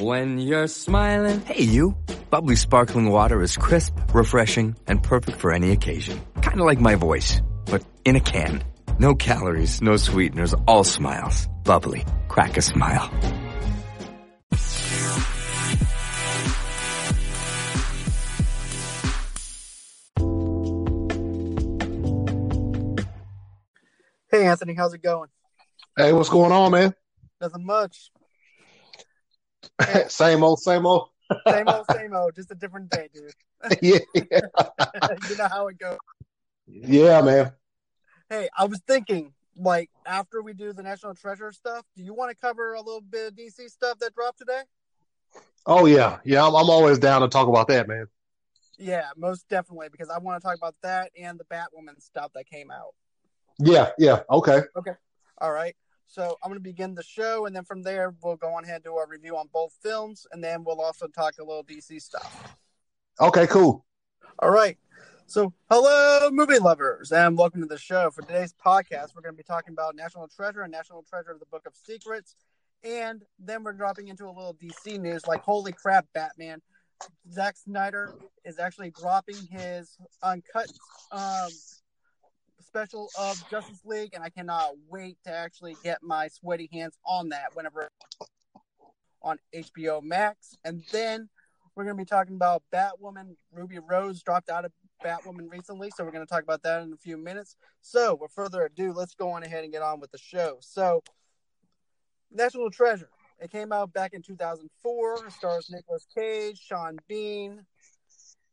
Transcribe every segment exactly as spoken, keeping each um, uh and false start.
When you're smiling. Hey, you. Bubbly sparkling water is crisp, refreshing, and perfect for any occasion. Kind of like my voice, but in a can. No calories, no sweeteners, all smiles. Bubbly. Crack a smile. Hey, Anthony, how's it going? Hey, what's going on, man? Nothing much. Same old, same old. Same old, same old. Just a different day, dude. Yeah. You know how it goes. Yeah, man. Hey, I was thinking, like, after we do the National Treasure stuff, do you want to cover a little bit of D C stuff that dropped today? Oh, yeah. Yeah, I'm, I'm always down to talk about that, man. Yeah, most definitely, because I want to talk about that and the Batwoman stuff that came out. Yeah, yeah. Okay. Okay. All right. So I'm going to begin the show, and then from there, we'll go on ahead and do our review on both films, and then we'll also talk a little D C stuff. Okay, cool. All right. So hello, movie lovers, and welcome to the show. For today's podcast, we're going to be talking about National Treasure and National Treasure of the Book of Secrets, and then we're dropping into a little D C news, like, holy crap, Batman. Zack Snyder is actually dropping his uncut um special of Justice League, and I cannot wait to actually get my sweaty hands on that whenever on H B O Max. And then we're going to be talking about Batwoman. Ruby Rose dropped out of Batwoman recently, so we're going to talk about that in a few minutes. So, with further ado, let's go on ahead and get on with the show. So, National Treasure. It came out back in two thousand four. It stars Nicolas Cage, Sean Bean,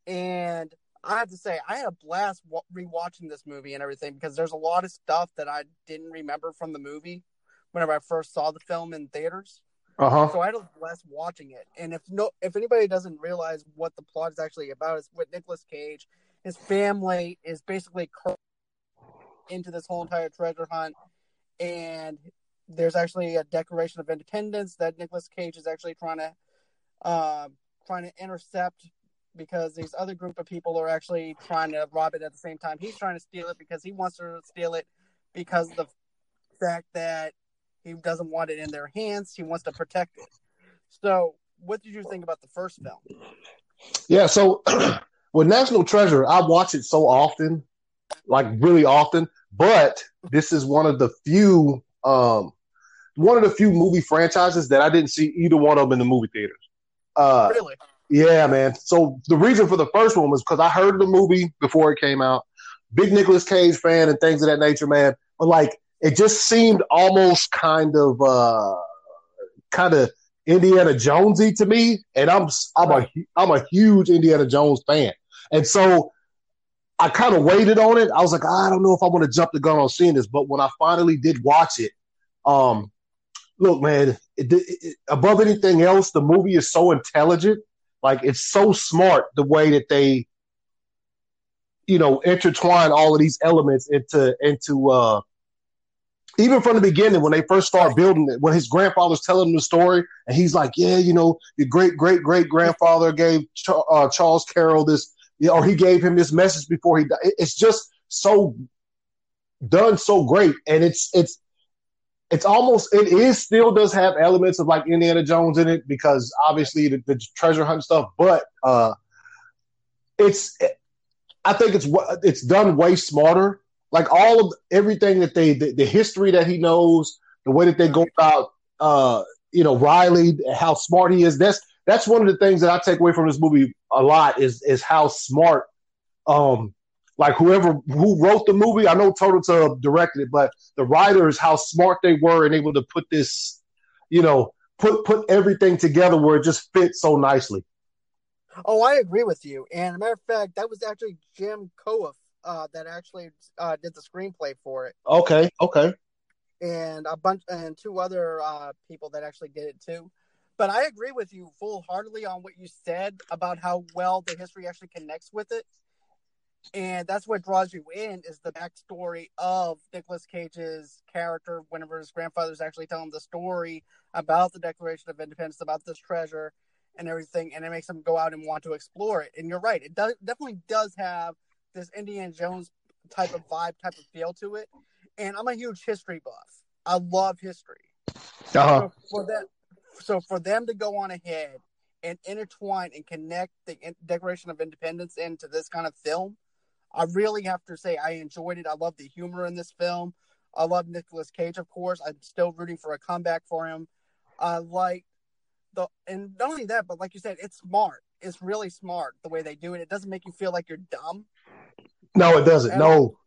and I have to say, I had a blast rewatching this movie and everything, because there's a lot of stuff that I didn't remember from the movie whenever I first saw the film in theaters. Uh-huh. So I had a blast watching it. And if no, if anybody doesn't realize what the plot is actually about, it's with Nicolas Cage. His family is basically cursed into this whole entire treasure hunt. And there's actually a Declaration of Independence that Nicolas Cage is actually trying to uh, trying to intercept, because these other group of people are actually trying to rob it at the same time. He's trying to steal it because he wants to steal it because of the fact that he doesn't want it in their hands. He wants to protect it. So what did you think about the first film? Yeah, so with National Treasure, I watch it so often, like really often, but this is one of the few, um, one of the few movie franchises that I didn't see either one of them in the movie theaters. Uh, really? Yeah, man. So the reason for the first one was because I heard the movie before it came out. Big Nicolas Cage fan and things of that nature, man. But like, it just seemed almost kind of, uh, kind of Indiana Jonesy to me, and I'm I'm a I'm a huge Indiana Jones fan, and so I kind of waited on it. I was like, I don't know if I want to jump the gun on seeing this, but when I finally did watch it, um, look, man, it, it, it, above anything else, the movie is so intelligent. Like, it's so smart the way that they, you know, intertwine all of these elements into into uh, even from the beginning when they first start building it, when his grandfather's telling him the story and he's like, yeah, you know, your great great great grandfather gave Ch- uh, Charles Carroll this, you know, or he gave him this message before he died. It's just so done so great, and it's it's. It's almost, it is still does have elements of like Indiana Jones in it, because obviously the, the treasure hunt stuff, but uh, it's, it, I think it's, it's done way smarter. Like all of everything that they, the, the history that he knows, the way that they go about, uh, you know, Riley, how smart he is. That's, that's one of the things that I take away from this movie a lot is, is how smart, um, like whoever who wrote the movie, I know Turteltaub directed it, but the writers, how smart they were and able to put this, you know, put put everything together where it just fits so nicely. Oh, I agree with you. And a matter of fact, that was actually Jim Kouf uh, that actually uh, did the screenplay for it. Okay, okay. And a bunch and two other uh, people that actually did it too. But I agree with you full-heartedly on what you said about how well the history actually connects with it. And that's what draws you in is the backstory of Nicolas Cage's character whenever his grandfather's actually telling the story about the Declaration of Independence, about this treasure and everything. And it makes him go out and want to explore it. And you're right. It does, definitely does have this Indiana Jones type of vibe, type of feel to it. And I'm a huge history buff. I love history. Uh-huh. So for that, so for them to go on ahead and intertwine and connect the Declaration of Independence into this kind of film, I really have to say I enjoyed it. I love the humor in this film. I love Nicolas Cage, of course. I'm still rooting for a comeback for him. I like the, and not only that, but like you said, it's smart. It's really smart the way they do it. It doesn't make you feel like you're dumb. No, it doesn't. No,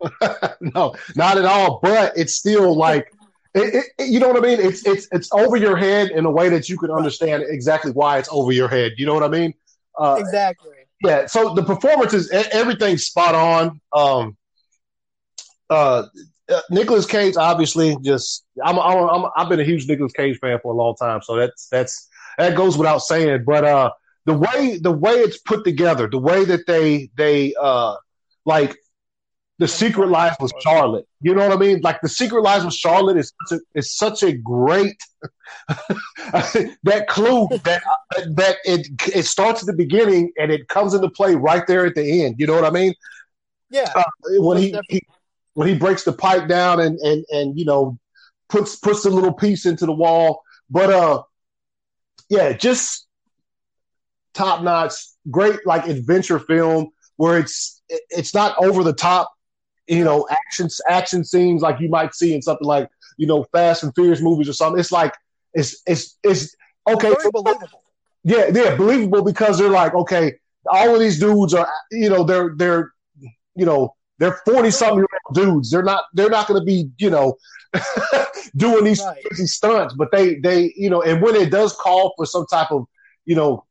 no, not at all. But it's still like, it, it, you know what I mean? It's it's it's over your head in a way that you can understand exactly why it's over your head. You know what I mean? Uh, exactly. Yeah. So the performances, everything's spot on. Um, uh, Nicolas Cage, obviously, just I'm, I'm, I'm I've been a huge Nicolas Cage fan for a long time, so that's that's that goes without saying. But uh, the way the way it's put together, the way that they they uh. Like The Secret Life of Charlotte, you know what I mean? Like The Secret Life of Charlotte is such a, is such a great that clue that that it it starts at the beginning and it comes into play right there at the end. You know what I mean? Yeah. Uh, when he, he when he breaks the pipe down and and and you know puts puts a little piece into the wall, but uh, yeah, just top notch, great like adventure film where it's. It's not over the top, you know, action action scenes like you might see in something like, you know, Fast and Furious movies or something. It's like it's it's it's okay. It's very believable. Yeah, yeah, believable because they're like, okay, all of these dudes are, you know, they're they're, you know, they're forty something year old dudes. They're not they're not going to be, you know, doing these right. crazy stunts. But they they you know, and when it does call for some type of, you know.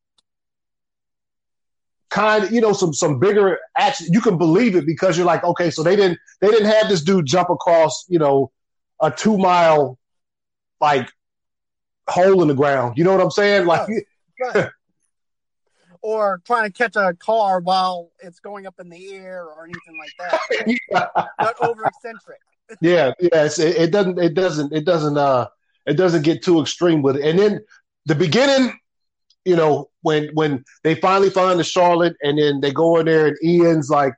Kind, you know, some some bigger action. You can believe it because you're like, okay, so they didn't they didn't have this dude jump across, you know, a two mile like hole in the ground. You know what I'm saying? Like, right. Right. Or trying to catch a car while it's going up in the air or anything like that. Yeah. Not over eccentric. Yeah, yes, it, it doesn't, it doesn't, it doesn't, uh, it doesn't get too extreme with it. And then the beginning. You know, when when they finally find the Charlotte and then they go in there and Ian's like,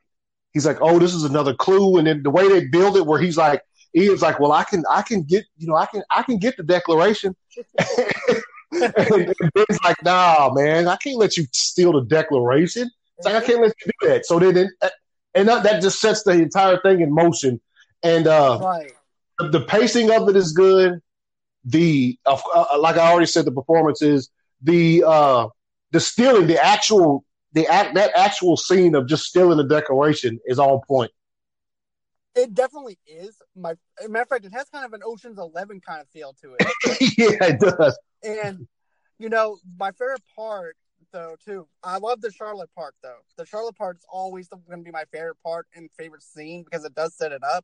he's like, oh, this is another clue. And then the way they build it where he's like, Ian's like, well, I can I can get, you know, I can I can get the declaration. And Ben's like, nah, man, I can't let you steal the declaration. It's like, I can't let you do that. So then, and that, that just sets the entire thing in motion. And uh, right. the, the pacing of it is good. The, uh, like I already said, the performance is, The uh, the stealing, the actual, the act, that actual scene of just stealing the decoration is on point. It definitely is. My matter of fact, it has kind of an Ocean's Eleven kind of feel to it. Yeah, it does. And you know, my favorite part though, too. I love the Charlotte part though. The Charlotte part is always going to be my favorite part and favorite scene because it does set it up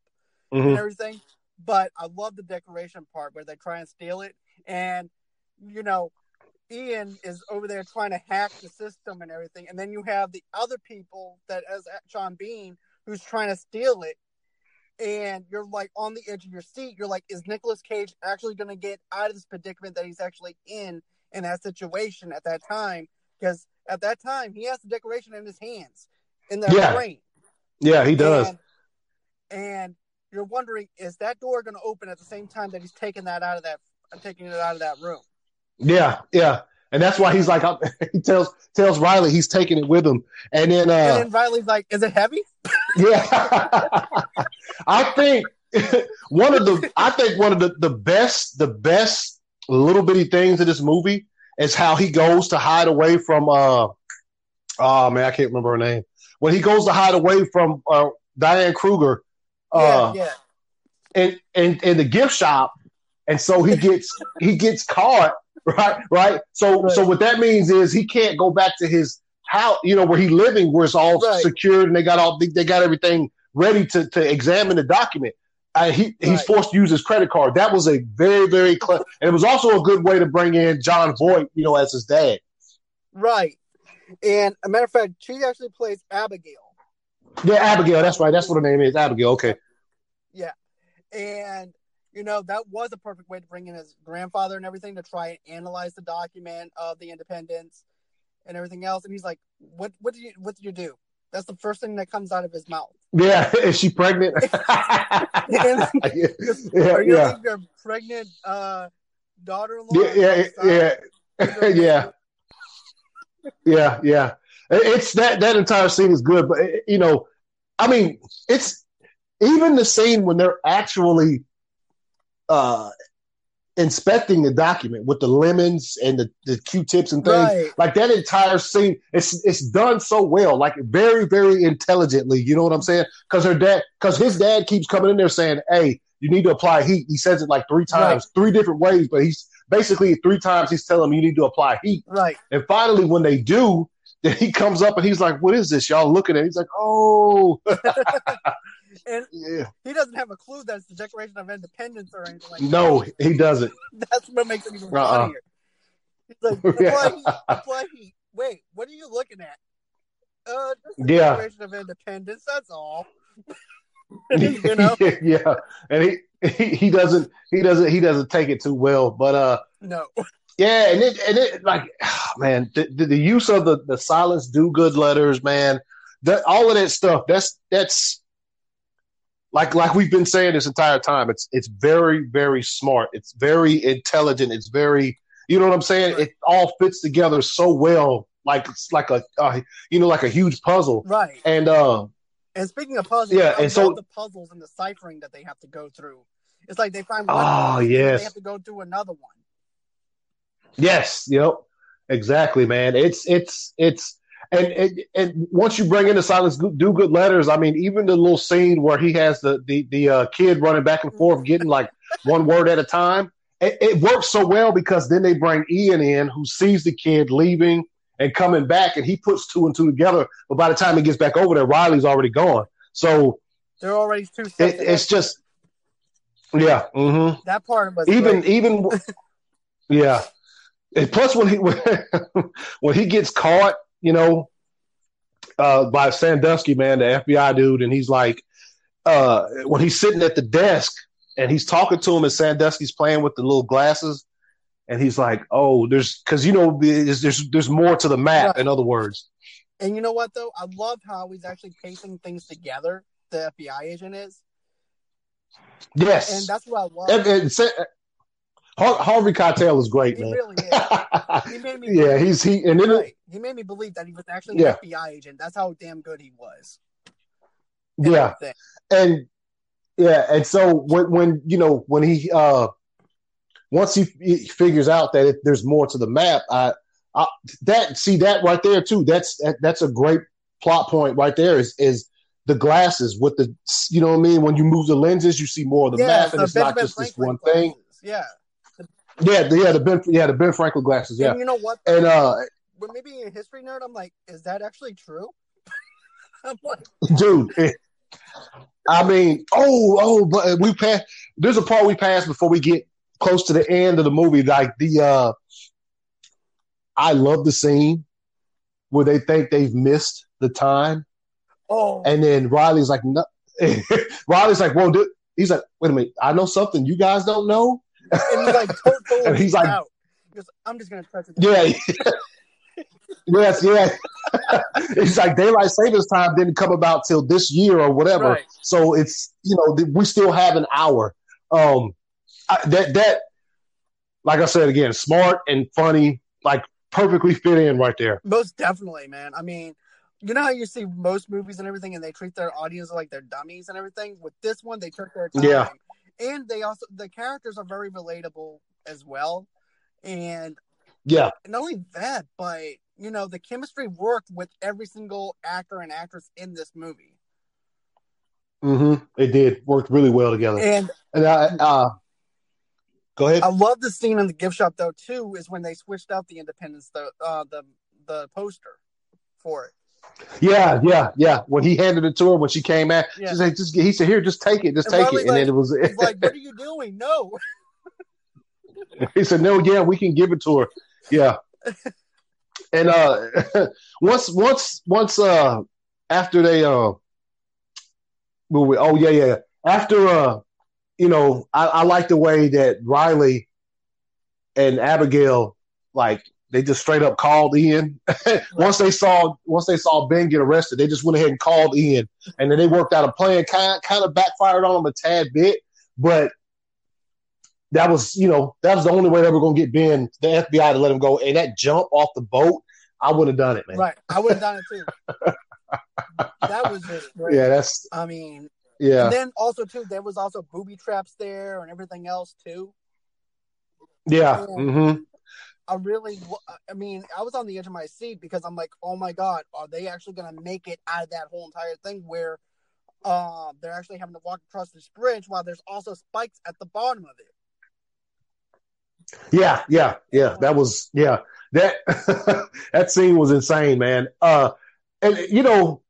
mm-hmm. and everything. But I love the decoration part where they try and steal it, and you know. Ian is over there trying to hack the system and everything, and then you have the other people that, as Sean Bean, who's trying to steal it, and you're like on the edge of your seat. You're like, is Nicolas Cage actually going to get out of this predicament that he's actually in in that situation at that time? Because at that time, he has the decoration in his hands, in the yeah. brain. Yeah, he does. And, and you're wondering, is that door going to open at the same time that he's taking that out of that, taking it out of that room? Yeah, yeah, and that's why he's like, I'm, he tells tells Riley he's taking it with him, and then uh, and then Riley's like, "Is it heavy?" Yeah, I think one of the I think one of the, the best the best little bitty things in this movie is how he goes to hide away from uh oh man I can't remember her name when he goes to hide away from uh, Diane Kruger, uh, yeah, yeah, and and in the gift shop, and so he gets he gets caught. Right, right. So, right. so what that means is he can't go back to his house, you know, where he's living, where it's all right. secured and they got all they got everything ready to, to examine the document. Uh, he right. he's forced to use his credit card. That was a very very clever, and it was also a good way to bring in John Voigt, you know, as his dad. Right, and a matter of fact, she actually plays Abigail. Yeah, Abigail. That's right. That's what her name is, Abigail. Okay. Yeah, and. You know, that was a perfect way to bring in his grandfather and everything to try and analyze the document of the independence and everything else. And he's like, what What do you What do you do? That's the first thing that comes out of his mouth. Yeah. Is she pregnant? Yeah, are you yeah. Your pregnant uh, daughter-in-law. Yeah, yeah, yeah, yeah, yeah, yeah. It's that that entire scene is good, but you know, I mean, it's even the scene when they're actually uh, inspecting the document with the lemons and the, the Q-tips and things right. like that entire scene. It's it's done so well, like very very intelligently. You know what I'm saying? Because her dad, because his dad keeps coming in there saying, "Hey, you need to apply heat." He says it like three times, right. three different ways, but he's basically three times he's telling him you need to apply heat. Right. And finally, when they do. Then he comes up and he's like, "What is this? Y'all looking at?" He's like, "Oh." And yeah. He doesn't have a clue that it's the Declaration of Independence or anything like no, that. No, he doesn't. That's what makes it even uh-uh. funnier. He's like, apply heat, apply heat. Wait, what are you looking at? Uh, this is the yeah. Declaration of Independence, that's all. You know? Yeah. And he, he he doesn't he doesn't he doesn't take it too well, but uh no. Yeah, and it and it like oh, man, the, the the use of the the silence do good letters, man, that all of that stuff. That's that's like like we've been saying this entire time. It's it's very very smart. It's very intelligent. It's very you know what I'm saying. Right. It all fits together so well, like it's like a uh, you know like a huge puzzle, right? And um, and speaking of puzzles, yeah, and so the puzzles and the ciphering that they have to go through. It's like they find one oh puzzle, yes, and they have to go through another one. Yes, yep, exactly, man. It's it's it's and, and and once you bring in the silence do good letters, I mean, even the little scene where he has the the the uh, kid running back and forth, getting like one word at a time, it, it works so well because then they bring Ian in, who sees the kid leaving and coming back, and he puts two and two together. But by the time he gets back over there, Riley's already gone. So they're already two. It, it's just yeah, mm-hmm. That part was even great. Even yeah. And plus, when he when he gets caught, you know, uh, by Sandusky, man, the F B I dude, and he's like, uh, when he's sitting at the desk and he's talking to him, and Sandusky's playing with the little glasses, and he's like, "Oh, there's because you know there's, there's there's more to the map." In other words, and you know what though, I love how he's actually piecing things together. The F B I agent is, yes, and that's what I love. And, and, and, Harvey Keitel is great, he man. He really is. He made me yeah, he's he and right. he made me believe that he was actually an yeah. F B I agent. That's how damn good he was. And yeah, everything. and yeah, and so when when you know when he uh once he, he figures out that it, there's more to the map, I, I that see that right there too. That's that, that's a great plot point right there. Is is the glasses with the you know what I mean? When you move the lenses, you see more of the yeah, map, so and it's Benjamin not just Franklin this one glasses. Thing. Yeah. Yeah, the, yeah, the Ben, yeah, the Ben Franklin glasses. Yeah, and you know what? And uh, but maybe being a history nerd, I'm like, is that actually true? I'm like, dude, it, I mean, oh, oh, but we passed. There's a part we passed before we get close to the end of the movie. Like the, uh, I love the scene where they think they've missed the time. Oh, and then Riley's like, no. Riley's like, well, dude, he's like, wait a minute, I know something you guys don't know. And he's like, totally and he's like, out. He goes, I'm just gonna press it. Yeah, yes, yeah. It's like daylight savings time didn't come about till this year or whatever. Right. So it's you know we still have an hour. Um, I, that that like I said again, smart and funny, like perfectly fit in right there. Most definitely, man. I mean, you know how you see most movies and everything, and they treat their audience like they're dummies and everything. With this one, they took their time. Yeah. And they also the characters are very relatable as well, and yeah, not only that, but you know the chemistry worked with every single actor and actress in this movie. Mm-hmm. It did worked really well together. And and I, uh, go ahead. I love the scene in the gift shop though too. Is when they switched out the Independence the uh, the the poster for it. Yeah, yeah, yeah. When he handed it to her when she came out, yeah. she said, just, he said, "Here, just take it, just and take it." Like, and then it was he's like, "What are you doing?" No. He said, "No, yeah, we can give it to her." Yeah. And uh, once, once, once, uh, after they, uh, oh yeah, yeah. After uh, you know, I, I like the way that Riley and Abigail like. They just straight up called Ian. once they saw once they saw Ben get arrested, they just went ahead and called Ian. And then they worked out a plan, kind, kind of backfired on him a tad bit. But that was, you know, that was the only way they were going to get Ben, the F B I, to let him go. And that jump off the boat, I would have done it, man. Right. I would have done it, too. That was just great. Yeah, that's... I mean... Yeah. And then also, too, there was also booby traps there and everything else, too. Yeah. Mm-hmm. I really... I mean, I was on the edge of my seat because I'm like, oh, my God, are they actually going to make it out of that whole entire thing where uh, they're actually having to walk across this bridge while there's also spikes at the bottom of it? Yeah, yeah, yeah. That was, yeah. That that scene was insane, man. Uh, and, you know,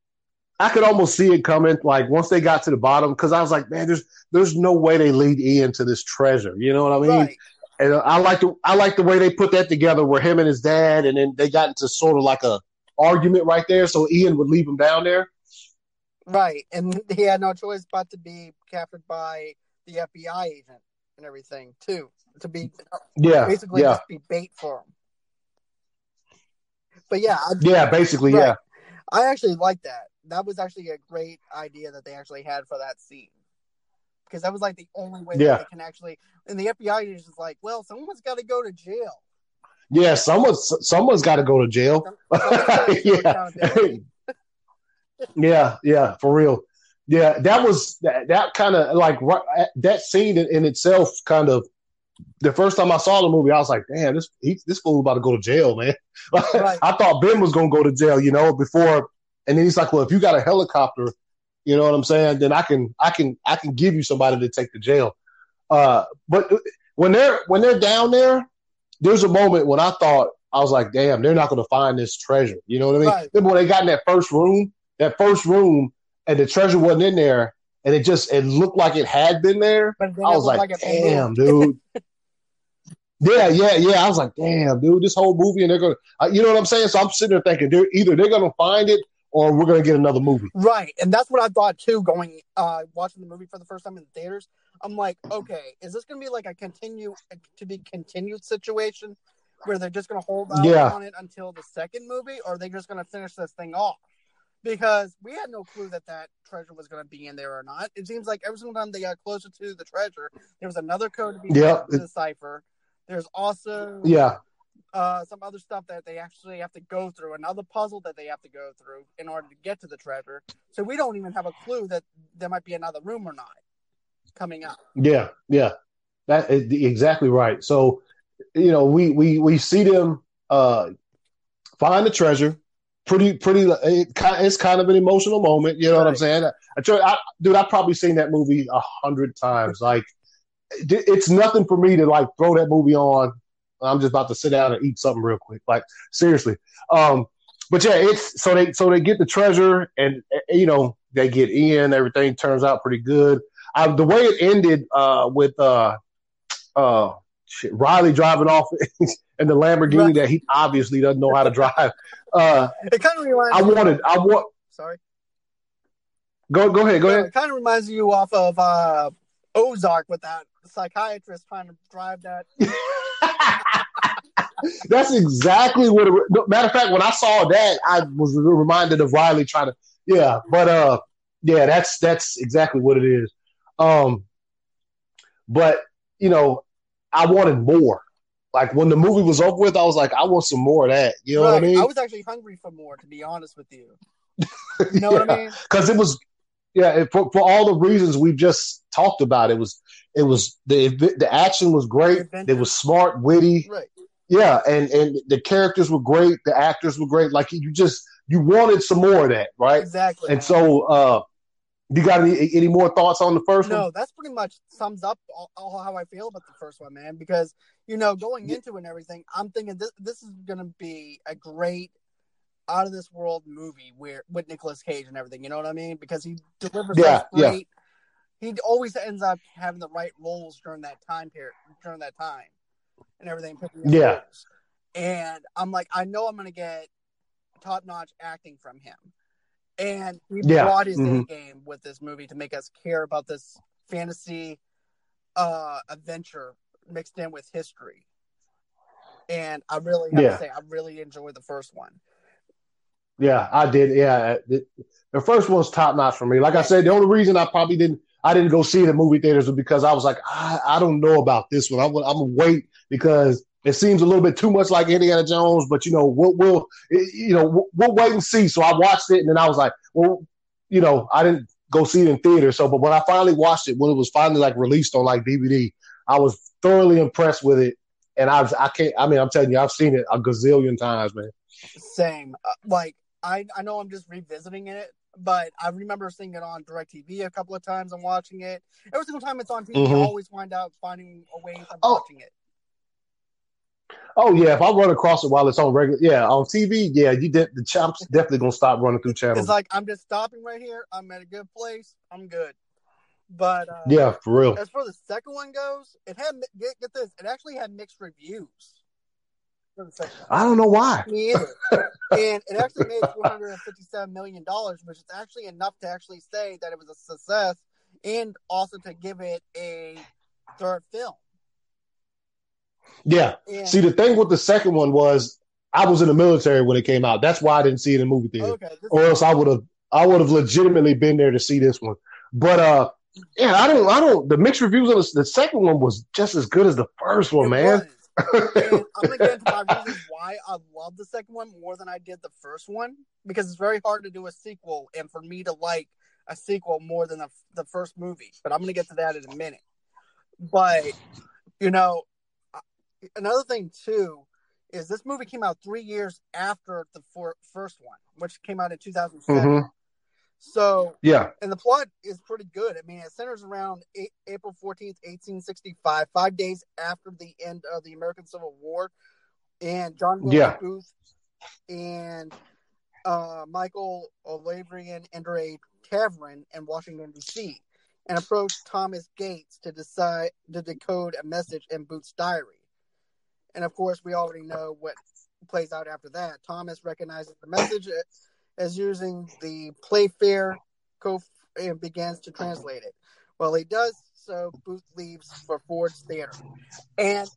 I could almost see it coming, like, once they got to the bottom, because I was like, man, there's there's no way they lead Ian to this treasure. You know what I mean? Right. And I like the I like the way they put that together where him and his dad, and then they got into sort of like a argument right there, so Ian would leave him down there. Right, and he had no choice but to be captured by the F B I agent and everything, too. To be yeah, basically yeah. just be bait for him. But yeah, I, yeah, basically, right. yeah. I actually like that. That was actually a great idea that they actually had for that scene, because that was like the only way yeah. that they can actually. And the F B I is just like, well, someone's got to go to jail. Yeah, someone's someone's got to go to jail. yeah, yeah, yeah, for real. Yeah, that was that, that kind of like that scene in, in itself kind of. The first time I saw the movie, I was like, damn, this he, this fool about to go to jail, man. Right. I thought Ben was going to go to jail, you know, before. And then he's like, well, if you got a helicopter, you know what I'm saying, then I can I can, I can give you somebody to take to jail. Uh, but when they're when they're down there, there's a moment when I thought, I was like, damn, they're not going to find this treasure. You know what I mean? Right. Remember when they got in that first room, that first room, and the treasure wasn't in there, and it just it looked like it had been there. But I was like, like damn, dude. Yeah, yeah, yeah. I was like, damn, dude, this whole movie, and they're going to, uh, you know what I'm saying? So I'm sitting there thinking, they're, either they're going to find it or we're going to get another movie. Right. And that's what I thought, too, going, uh, watching the movie for the first time in the theaters. I'm like, okay, is this going to be like a continue, to be continued situation where they're just going to hold out yeah. on it until the second movie, or are they just going to finish this thing off? Because we had no clue that that treasure was going to be in there or not. It seems like every single time they got closer to the treasure, there was another code to be yep. deciphered. There's also yeah. uh, some other stuff that they actually have to go through, another puzzle that they have to go through in order to get to the treasure. So we don't even have a clue that there might be another room or not coming up. Yeah, yeah, that is exactly right. So, you know, we we, we see them uh, find the treasure. Pretty, pretty. It, it's kind of an emotional moment. You know right. what I'm saying? I, I, dude, I've probably seen that movie a hundred times. Like. It's nothing for me to like throw that movie on. I'm just about to sit down and eat something real quick. Like seriously, um, but yeah, it's so they so they get the treasure, and you know they get in. Everything turns out pretty good. I, the way it ended uh, with uh, uh, shit, Riley driving off in the Lamborghini right. that he obviously doesn't know how to drive. Uh, it kind of reminds. I wanted. I want. Sorry. Go go ahead. Go yeah, ahead. It kind of reminds you off of uh, Ozark with that. Psychiatrist trying to drive that. That's exactly what. It, matter of fact, when I saw that, I was reminded of Riley trying to. Yeah, but uh, yeah, that's that's exactly what it is. Um, but you know, I wanted more. Like when the movie was over with, I was like, I want some more of that. You know right. what I mean? I was actually hungry for more, to be honest with you. You know yeah. what I mean? Because it was. Yeah, for, for all the reasons we've just talked about, it was it was the the action was great. It was smart, witty, right. yeah, and, and the characters were great. The actors were great. Like you just you wanted some more of that, right? Exactly. And so, uh, you got any, any more thoughts on the first no, one? No, that's pretty much sums up all, all how I feel about the first one, man. Because you know, going yeah. into it and everything, I'm thinking this this is gonna be a great. Out of this world movie where with Nicolas Cage and everything, you know what I mean? Because he delivers yeah, great. Yeah. He always ends up having the right roles during that time period, during that time, and everything. Yeah. Roles. And I'm like, I know I'm gonna get top notch acting from him, and he yeah. brought his mm-hmm. A game with this movie to make us care about this fantasy uh, adventure mixed in with history. And I really have yeah. to say, I really enjoyed the first one. Yeah, I did. Yeah, the first one's top notch for me. Like I said, the only reason I probably didn't I didn't go see the movie theaters because I was like, I, I don't know about this one. I'm going I'm to wait because it seems a little bit too much like Indiana Jones, but, you know, we'll, we'll you know, we'll, we'll wait and see. So I watched it, and then I was like, well, you know, I didn't go see it in theater. So, but when I finally watched it, when it was finally, like, released on, like, D V D, I was thoroughly impressed with it. And I I can't, I mean, I'm telling you, I've seen it a gazillion times, man. Same. Like, I, I know I'm just revisiting it, but I remember seeing it on DirecTV a couple of times and watching it. Every single time it's on T V, mm-hmm. I always wind up finding a way from oh. watching it. Oh, yeah. If I run across it while it's on regular, yeah, on T V, yeah, you de- the chops definitely going to stop running through channels. It's like, I'm just stopping right here. I'm at a good place. I'm good. But uh, yeah, for real. As far as the second one goes, it had get, get this. It actually had mixed reviews. I don't know why. Me either. And it actually made two hundred and fifty-seven million dollars, which is actually enough to actually say that it was a success, and also to give it a third film. Yeah. And, see, the thing with the second one was I was in the military when it came out. That's why I didn't see it in movie theater, okay, or else I would have I would have legitimately been there to see this one. But uh. Yeah, I don't, I don't, the mixed reviews on the, the second one was just as good as the first one, it man. I'm going to get into my reasons why I love the second one more than I did the first one, because it's very hard to do a sequel and for me to like a sequel more than the, the first movie. But I'm going to get to that in a minute. But, you know, another thing too is this movie came out three years after the for, first one, which came out in two thousand seven. Mm-hmm. So, yeah, and the plot is pretty good. I mean, it centers around eight, April fourteenth, eighteen sixty-five, five days after the end of the American Civil War. And John Wilkes yeah. Booth and uh, Michael O'Labrian enter a tavern in Washington, D C and approach Thomas Gates to decide to decode a message in Booth's diary. And, of course, we already know what plays out after that. Thomas recognizes the message as using the Playfair code and begins to translate it. Well, he does so. Booth leaves for Ford's Theater, and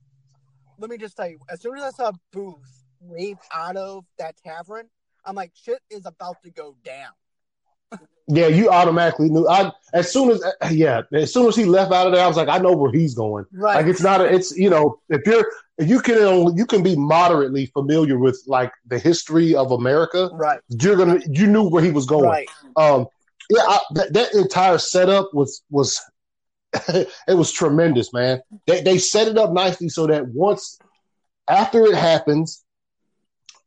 let me just tell you: as soon as I saw Booth leave out of that tavern, I'm like, "Shit is about to go down." Yeah, you automatically knew. I as soon as yeah, as soon as he left out of there, I was like, "I know where he's going." Right? Like it's not. A, it's you know, if you're you can you can be moderately familiar with like the history of America. Right. You're gonna you knew where he was going. Right. Um. Yeah. I, that, that entire setup was was it was tremendous, man. They they set it up nicely so that once after it happens,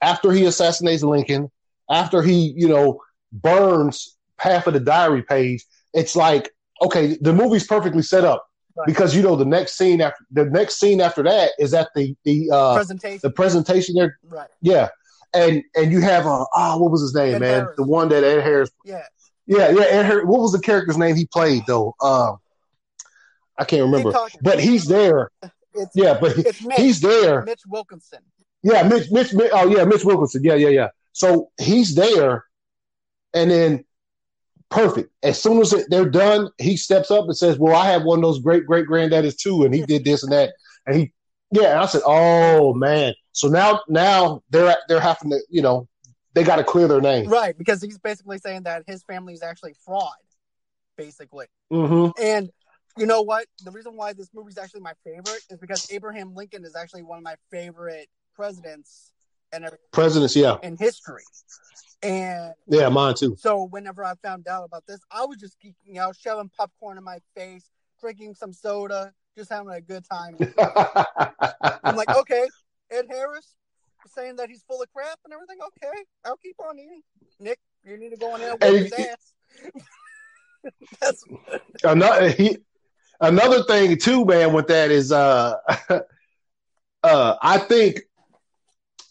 after he assassinates Lincoln, after he you know burns half of the diary page, it's like, okay, the movie's perfectly set up. Right. Because you know the next scene after the next scene after that is at the the uh, presentation. The presentation there, right? Yeah, and and you have uh oh, what was his name, Ed man? Harris. The one that Ed Harris, yeah, yeah, yeah. Ed Harris. What was the character's name he played though? Um, I can't remember, but he's there. It's, yeah, but he, it's Mitch. He's there. Mitch Wilkinson. Yeah, Mitch, Mitch. Mitch. Oh yeah, Mitch Wilkinson. Yeah, yeah, yeah. So he's there, and then. Perfect. As soon as they're done, he steps up and says, well, I have one of those great, great granddaddies too. And he did this and that. And he, yeah. And I said, oh man. So now, now they're, they're having to, you know, they got to clear their name. Right. Because he's basically saying that his family is actually fraud, basically. Mm-hmm. And you know what? The reason why this movie is actually my favorite is because Abraham Lincoln is actually one of my favorite presidents and presidents. Yeah. In history. And yeah, mine too. So whenever I found out about this, I was just geeking out, shoving popcorn in my face, drinking some soda, just having a good time. I'm like, okay, Ed Harris saying that he's full of crap and everything. Okay, I'll keep on eating. Nick, you need to go in there and whip his ass. That's another, he, another thing too, man. With that is, uh, uh, I think,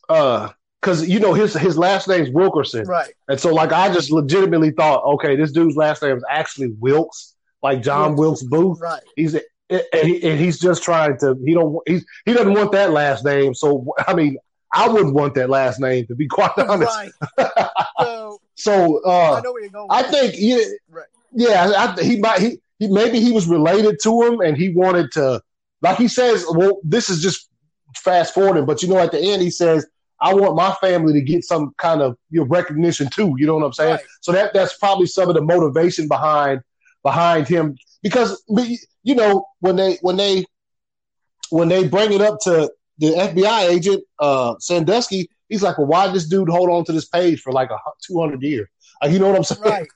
uh. Because, you know, his his last name's Wilkerson. Right. And so, like, I just legitimately thought, okay, this dude's last name is actually Wilkes, like John Wilkes Booth. Right. He's and, he, and he's just trying to, he don't he's, he doesn't want that last name. So, I mean, I wouldn't want that last name, to be quite honest. Right. So, so uh, I know where you're going with I think, yeah, right. yeah I, he might, he, he maybe he was related to him and he wanted to, like he says, well, this is just fast forwarding. But, you know, at the end, he says, I want my family to get some kind of you know, recognition too. You know what I'm saying? Right. So that that's probably some of the motivation behind behind him because you know when they when they when they bring it up to the F B I agent uh, Sandusky, he's like, well, why did this dude hold on to this page for like a two hundred years? Like, you know what I'm saying? Right.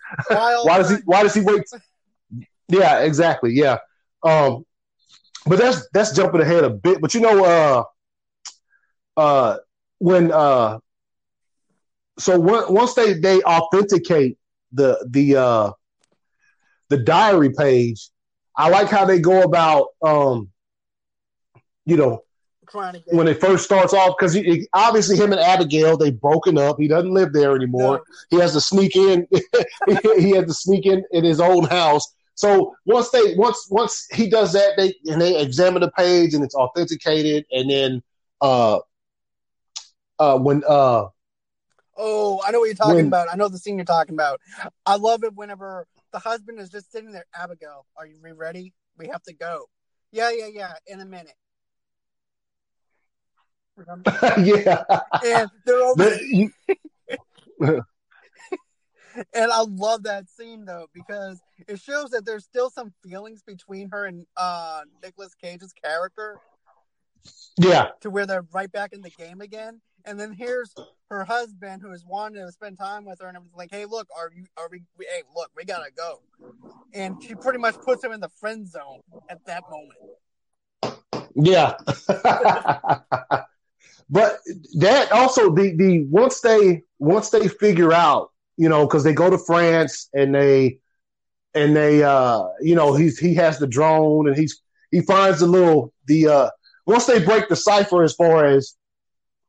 why does he Why does he wait? Yeah, exactly. Yeah, um, but that's that's jumping ahead a bit. But you know, uh, uh, when uh, so one, once they they authenticate the the uh, the diary page, I like how they go about, um, you know, when it first starts off, because obviously him and Abigail, they've broken up. He doesn't live there anymore. No. He has to sneak in. he, he has to sneak in in his own house. So once they once once he does that, they and they examine the page and it's authenticated, and then uh, uh, when uh, oh, I know what you're talking when, about. I know the scene you're talking about. I love it whenever the husband is just sitting there. Abigail, are you ready? We have to go. Yeah, yeah, yeah. In a minute. yeah, and they're over. And I love that scene though, because it shows that there's still some feelings between her and uh, Nicolas Cage's character. Yeah, to where they're right back in the game again. And then here's her husband, who is wanting to spend time with her, and everything. Like, hey, look, are you? Are we? Hey, look, we gotta go. And she pretty much puts him in the friend zone at that moment. Yeah. But that also the, the once they once they figure out, you know, because they go to France and they and they uh, you know he's he has the drone and he's he finds the little the uh, once they break the cipher as far as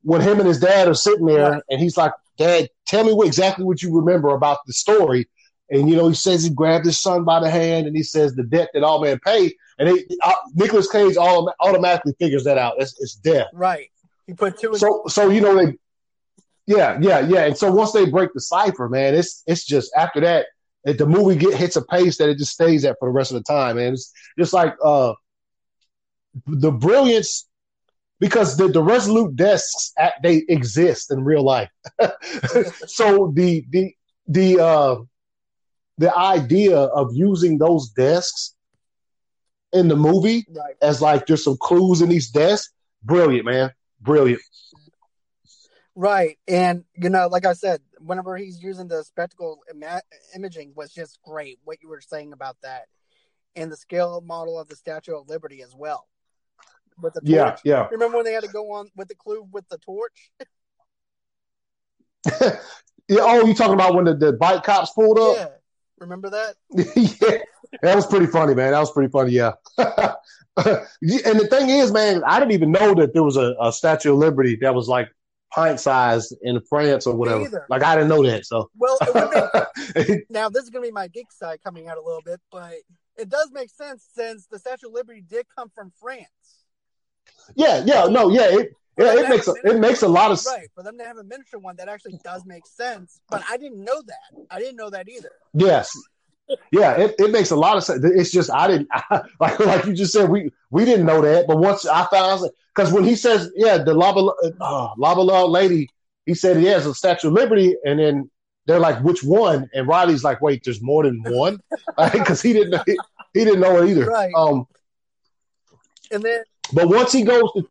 when him and his dad are sitting there and he's like, Dad, tell me what, exactly what you remember about the story, and you know he says he grabbed his son by the hand and he says the debt that all men pay, and they, uh, Nicolas Cage all, automatically figures that out. It's, it's death, right? He put two. So, so you know they, yeah, yeah, yeah. And so once they break the cipher, man, it's it's just after that, it, the movie get hits a pace that it just stays at for the rest of the time, man. It's just like uh, the brilliance, because the, the resolute desks at, they exist in real life. So the the the uh, the idea of using those desks in the movie, right, as like there's some clues in these desks, brilliant, man. Brilliant. Right. And, you know, like I said, whenever he's using the spectacle ima- imaging was just great. What you were saying about that. And the scale model of the Statue of Liberty as well. With the torch. Yeah, yeah. Remember when they had to go on with the clue with the torch? Yeah, oh, you talking about when the, the bike cops pulled up? Yeah. Remember that? Yeah. That was pretty funny, man. That was pretty funny, yeah. And the thing is, man, I didn't even know that there was a, a Statue of Liberty that was like pint-sized in France or whatever. Neither. Like, I didn't know that, so. Well, it make, now this is going to be my geek side coming out a little bit, but it does make sense since the Statue of Liberty did come from France. Yeah, yeah, no, yeah, it yeah, it makes a, it makes a lot of sense. Right, for them to have a miniature one, that actually does make sense, but I didn't know that. I didn't know that either. Yes. Yeah, it, it makes a lot of sense. It's just I didn't I, like like you just said we, we didn't know that, but once I found, because when he says yeah the lava uh, lava law lady, he said yeah it's a Statue of Liberty, and then they're like which one, and Riley's like wait there's more than one, because he didn't he, he didn't know it either. Right. Um, and then but once he goes to,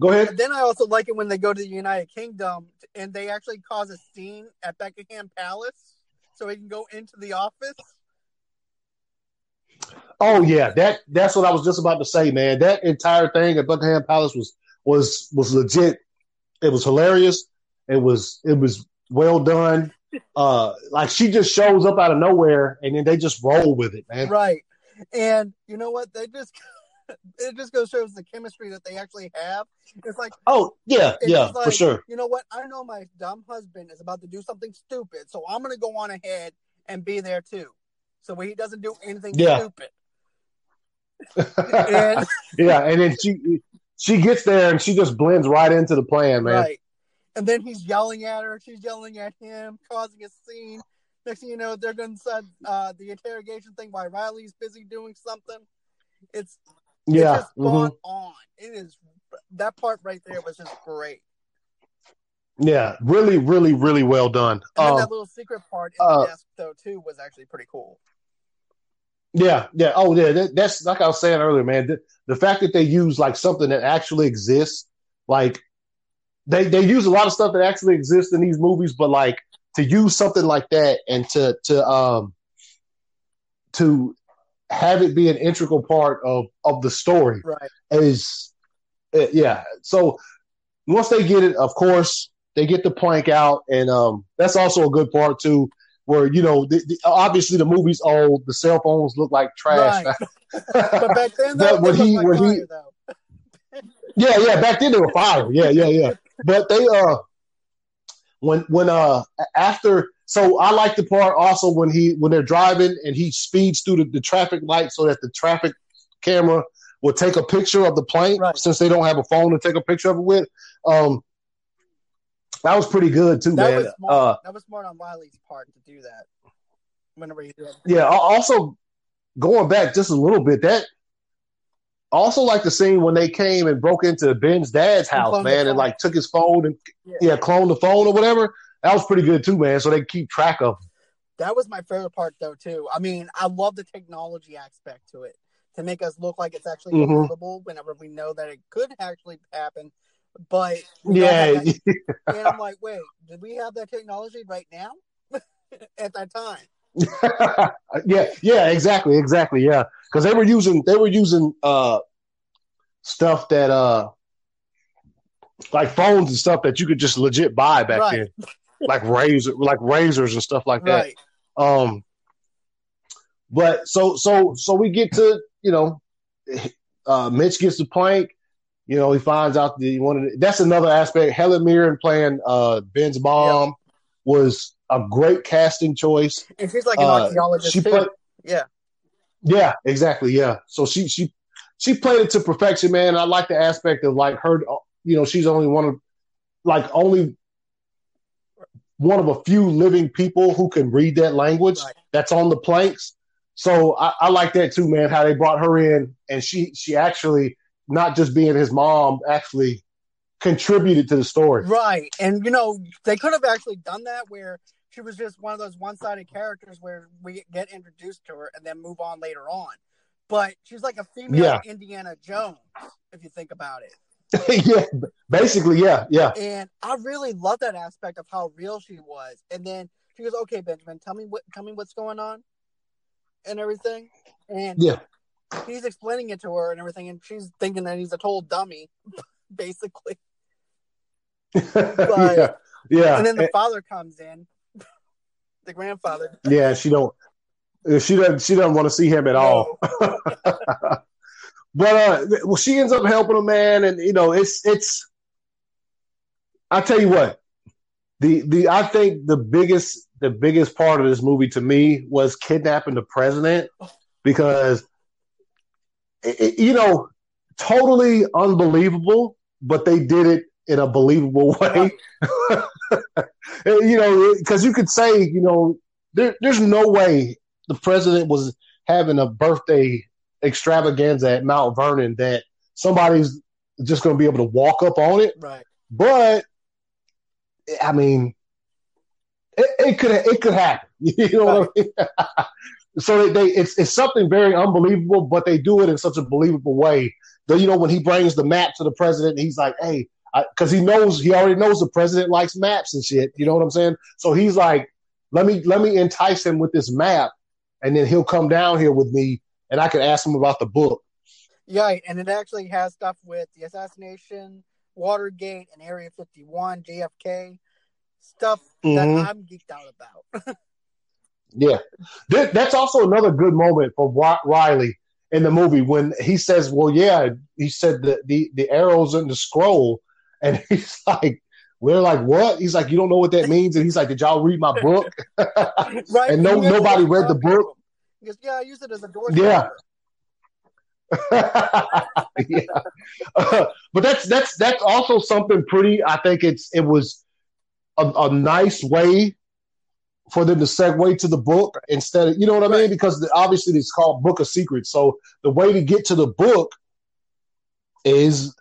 go ahead. Then I also like it when they go to the United Kingdom and they actually cause a scene at Buckingham Palace so he can go into the office. Oh yeah, that that's what I was just about to say, man. That entire thing at Buckingham Palace was was was legit. It was hilarious. It was it was well done. Uh, like she just shows up out of nowhere, and then they just roll with it, man. Right, and you know what? They just it just goes shows the chemistry that they actually have. It's like oh yeah yeah like, for sure. You know what? I know my dumb husband is about to do something stupid, so I'm gonna go on ahead and be there too. So he doesn't do anything yeah. stupid. and, yeah, and then she she gets there and she just blends right into the plan, man. Right. And then he's yelling at her. She's yelling at him, causing a scene. Next thing you know, they're going to uh, the interrogation thing while Riley's busy doing something. It's, yeah. it's just gone mm-hmm. on. It is, that part right there was just great. Yeah, really, really, really well done. And um, that little secret part in the uh, desk, though, too, was actually pretty cool. Yeah, yeah. Oh, yeah. That, that's like I was saying earlier, man. The, the fact that they use like something that actually exists, like they they use a lot of stuff that actually exists in these movies, but like to use something like that and to to um to have it be an integral part of, of the story, right? Is uh, yeah. So once they get it, of course, they get the plank out, and um, that's also a good part too. Where, you know, the, the, obviously the movie's old, the cell phones look like trash. Right. But back then, they were he, like fire, he, though. yeah, yeah, back then they were fire. Yeah, yeah, yeah. But they, uh, when, when, uh, after, so I like the part also when he, when they're driving and he speeds through the, the traffic light so that the traffic camera will take a picture of the plane, right, since they don't have a phone to take a picture of it with. Um, That was pretty good too, that man. Was smart. Uh, that was smart on Wiley's part to do that. Whenever he did. Yeah. Also, going back just a little bit, that also like the scene when they came and broke into Ben's dad's house, man, and like took his phone and yeah. yeah, cloned the phone or whatever. That was pretty good too, man. So they keep track of him. That was my favorite part, though, too. I mean, I love the technology aspect to it to make us look like it's actually possible, mm-hmm, whenever we know that it could actually happen. But yeah, that, and I'm like, wait, did we have that technology right now? At that time, yeah, yeah, exactly, exactly, yeah, because they were using they were using uh, stuff that uh, like phones and stuff that you could just legit buy back right. then, like razor, like razors and stuff like that. Right. Um, but so so so we get to, you know, uh, Mitch gets the plank. You know, he finds out that he wanted to, that's another aspect. Helen Mirren playing uh, Ben's mom yeah. was a great casting choice. And she's like an uh, archaeologist she too. Played, yeah. Yeah, exactly. Yeah. So she she she played it to perfection, man. I like the aspect of like her, you know, she's only one of like only one of a few living people who can read that language right. that's on the planks. So I, I like that too, man, how they brought her in and she she actually not just being his mom, actually contributed to the story. Right. And, you know, they could have actually done that where she was just one of those one-sided characters where we get introduced to her and then move on later on. But she's like a female yeah. Indiana Jones, if you think about it. Yeah, basically, yeah, yeah. And I really love that aspect of how real she was. And then she goes, okay, Benjamin, tell me what, tell me what's going on and everything. And yeah. he's explaining it to her and everything, and she's thinking that he's a total dummy, basically. But, yeah, yeah. And then the and, father comes in, the grandfather. Yeah, she don't. She doesn't. She doesn't want to see him at no. all. But uh, well, she ends up helping him, man, and you know, it's it's. I tell you what, the the I think the biggest the biggest part of this movie to me was kidnapping the president, because. You know, totally unbelievable, but they did it in a believable way. You know, because you could say, you know, there, there's no way the president was having a birthday extravaganza at Mount Vernon that somebody's just going to be able to walk up on it. Right. But, I mean, it, it could it could happen. You know right. what I mean? So they, they, it's it's something very unbelievable, but they do it in such a believable way. Though, you know, when he brings the map to the president, he's like, "Hey," because he knows he already knows the president likes maps and shit. You know what I'm saying? So he's like, "Let me let me entice him with this map, and then he'll come down here with me, and I can ask him about the book." Yeah, and it actually has stuff with the assassination, Watergate, and Area fifty-one, J F K stuff mm-hmm. that I'm geeked out about. Yeah, that's also another good moment for Riley in the movie when he says, "Well, yeah," he said the the, the arrows in the scroll, and he's like, "We're like what?" He's like, "You don't know what that means," and he's like, "Did y'all read my book?" Right, and no nobody read the book. He goes, "Yeah, I used it as a door." Yeah, yeah. Uh, but that's that's that's also something pretty. I think it's it was a, a nice way for them to segue to the book instead of, you know what I mean? Right. Because the, obviously it's called Book of Secrets. So the way to get to the book is,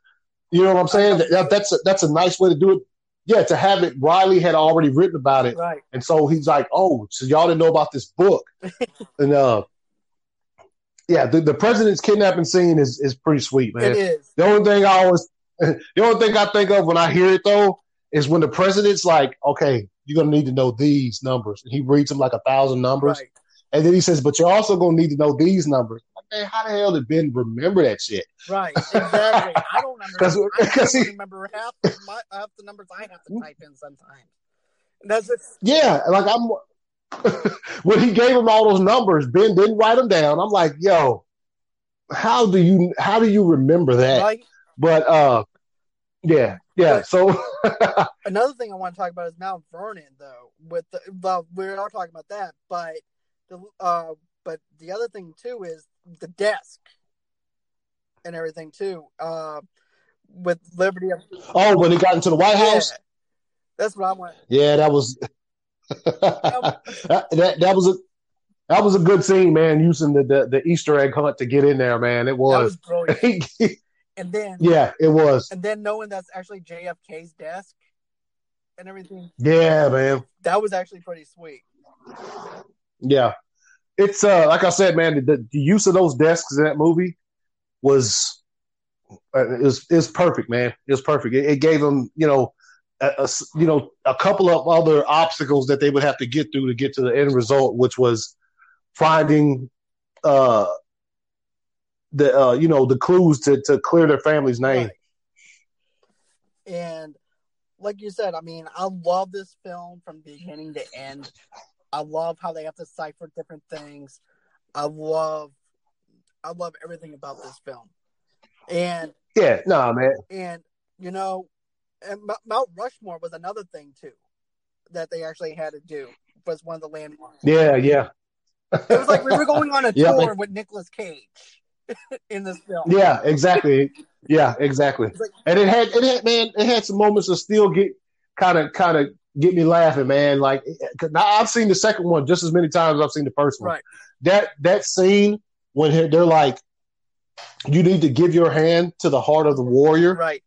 you know what I'm saying? That, that's a, that's a nice way to do it. Yeah. To have it. Riley had already written about it. Right. And so he's like, "Oh, so y'all didn't know about this book." And, uh, yeah, the, the president's kidnapping scene is, is pretty sweet, man. It is. The only thing I always, the only thing I think of when I hear it though is when the president's like, "Okay, you're gonna need to know these numbers," and he reads them like a thousand numbers, right. And then he says, "But you're also gonna need to know these numbers." Like, man, how the hell did Ben remember that shit? Right, exactly. I don't remember. Cause, I cause don't he, remember half the, my, half the numbers I have to type in sometimes. That's it. Yeah, like I'm. When he gave him all those numbers, Ben didn't write them down. I'm like, yo, how do you how do you remember that? Right. But uh, yeah, yeah. But so another thing I want to talk about is Mount Vernon, though. With the, well, we are talking about that, but the uh, but the other thing too is the desk and everything too. Uh, with Liberty. Of- oh, when he got into the White House. Yeah. That's what I want. Yeah, that was. that, that that was a that was a good scene, man. Using the, the, the Easter egg hunt to get in there, man. It was. That was brilliant. And then yeah, it was. And then knowing that's actually J F K's desk and everything. Yeah, man. That was actually pretty sweet. Yeah, it's uh like I said, man. The, the use of those desks in that movie was uh, it was, it was perfect, man. It was perfect. It, it gave them, you know. A, a, you know, a couple of other obstacles that they would have to get through to get to the end result, which was finding uh, the uh, you know the clues to, to clear their family's name. Right. And like you said, I mean, I love this film from beginning to end. I love how they have to cipher different things. I love, I love everything about this film. And yeah, no, nah, man. And you know. And Mount Rushmore was another thing too that they actually had to do. Was one of the landmarks. Yeah, yeah. It was like we were going on a yeah, tour man. With Nicolas Cage in this film. Yeah, exactly. Yeah, exactly. Like, and it had, it had, man, it had some moments that still get kind of, kind of get me laughing, man. Like, cause I've seen the second one just as many times as I've seen the first one. Right. That that scene when they're like, "You need to give your hand to the heart of the warrior," right.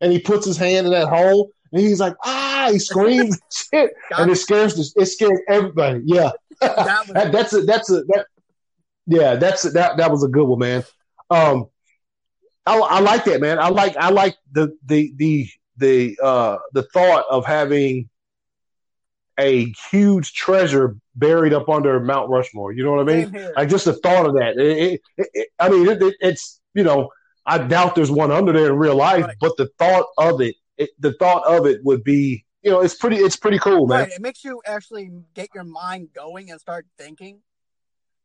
And he puts his hand in that hole, and he's like, "Ah!" He screams, "Shit!" Got and it scares this. It scares everybody. Yeah, that that, that's a that's a that. Yeah, that's a, that. That was a good one, man. Um, I, I like that, man. I like I like the the the the uh the thought of having a huge treasure buried up under Mount Rushmore. You know what I mean? Like just the thought of that. It, it, it, I mean, it, it, it's you know. I doubt there's one under there in real life, right. But the thought of it, it, the thought of it would be, you know, it's pretty, it's pretty cool, man. Right. It makes you actually get your mind going and start thinking,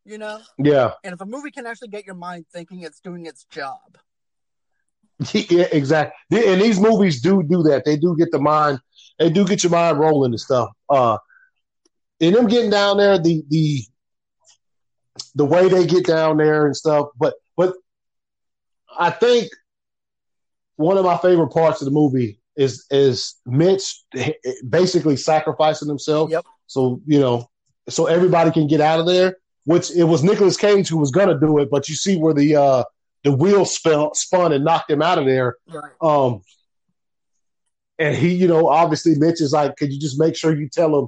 you know? Yeah. And if a movie can actually get your mind thinking, it's doing its job. Yeah, exactly. And these movies do do that. They do get the mind, they do get your mind rolling and stuff. Uh, and them getting down there, the, the, the way they get down there and stuff, but, but, I think one of my favorite parts of the movie is is Mitch basically sacrificing himself. Yep. So, you know, so everybody can get out of there, which it was Nicolas Cage who was going to do it. But you see where the uh, the wheel spun, spun and knocked him out of there. Right. Um, and he, you know, obviously Mitch is like, "Could you just make sure you tell him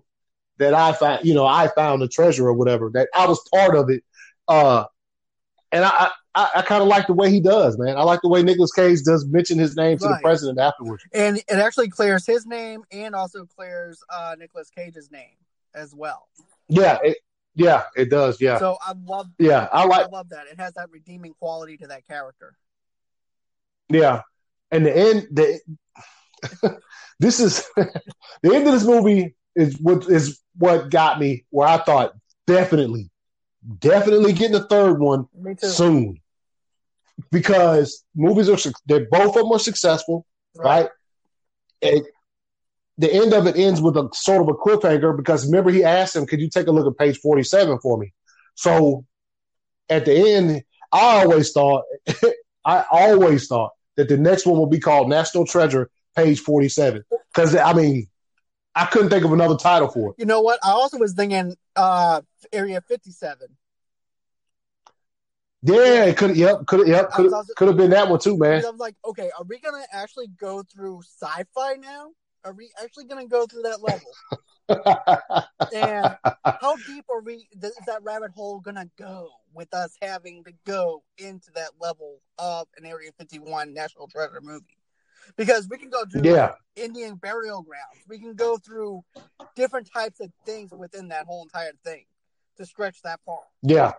that I found, you know, I found the treasure," or whatever, that I was part of it. Uh, and I, I I, I kind of like the way he does, man. I like the way Nicolas Cage does mention his name to right. the president afterwards. And it actually clears his name and also clears uh, Nicolas Cage's name as well. Yeah, it, yeah, it does, yeah. So I love yeah, I, like, I love that. It has that redeeming quality to that character. Yeah. And the end, the, this is, the end of this movie is what, is what got me where I thought definitely, definitely getting a third one soon. Because movies are, they both of them are successful, right? right? And the end of it ends with a sort of a cliffhanger because remember he asked him, "Could you take a look at page forty-seven for me?" So at the end, I always thought, I always thought that the next one will be called National Treasure, page forty-seven. Because I mean, I couldn't think of another title for it. You know what? I also was thinking uh, Area fifty-seven. Yeah, it could. Yep, could. Yep, could. Could have been that one too, man. I was like, okay, are we gonna actually go through sci-fi now? Are we actually going to go through that level? And how deep are we? Is that rabbit hole going to go with us having to go into that level of an Area fifty-one National Treasure movie? Because we can go through yeah. Indian burial grounds. We can go through different types of things within that whole entire thing to stretch that far. Yeah.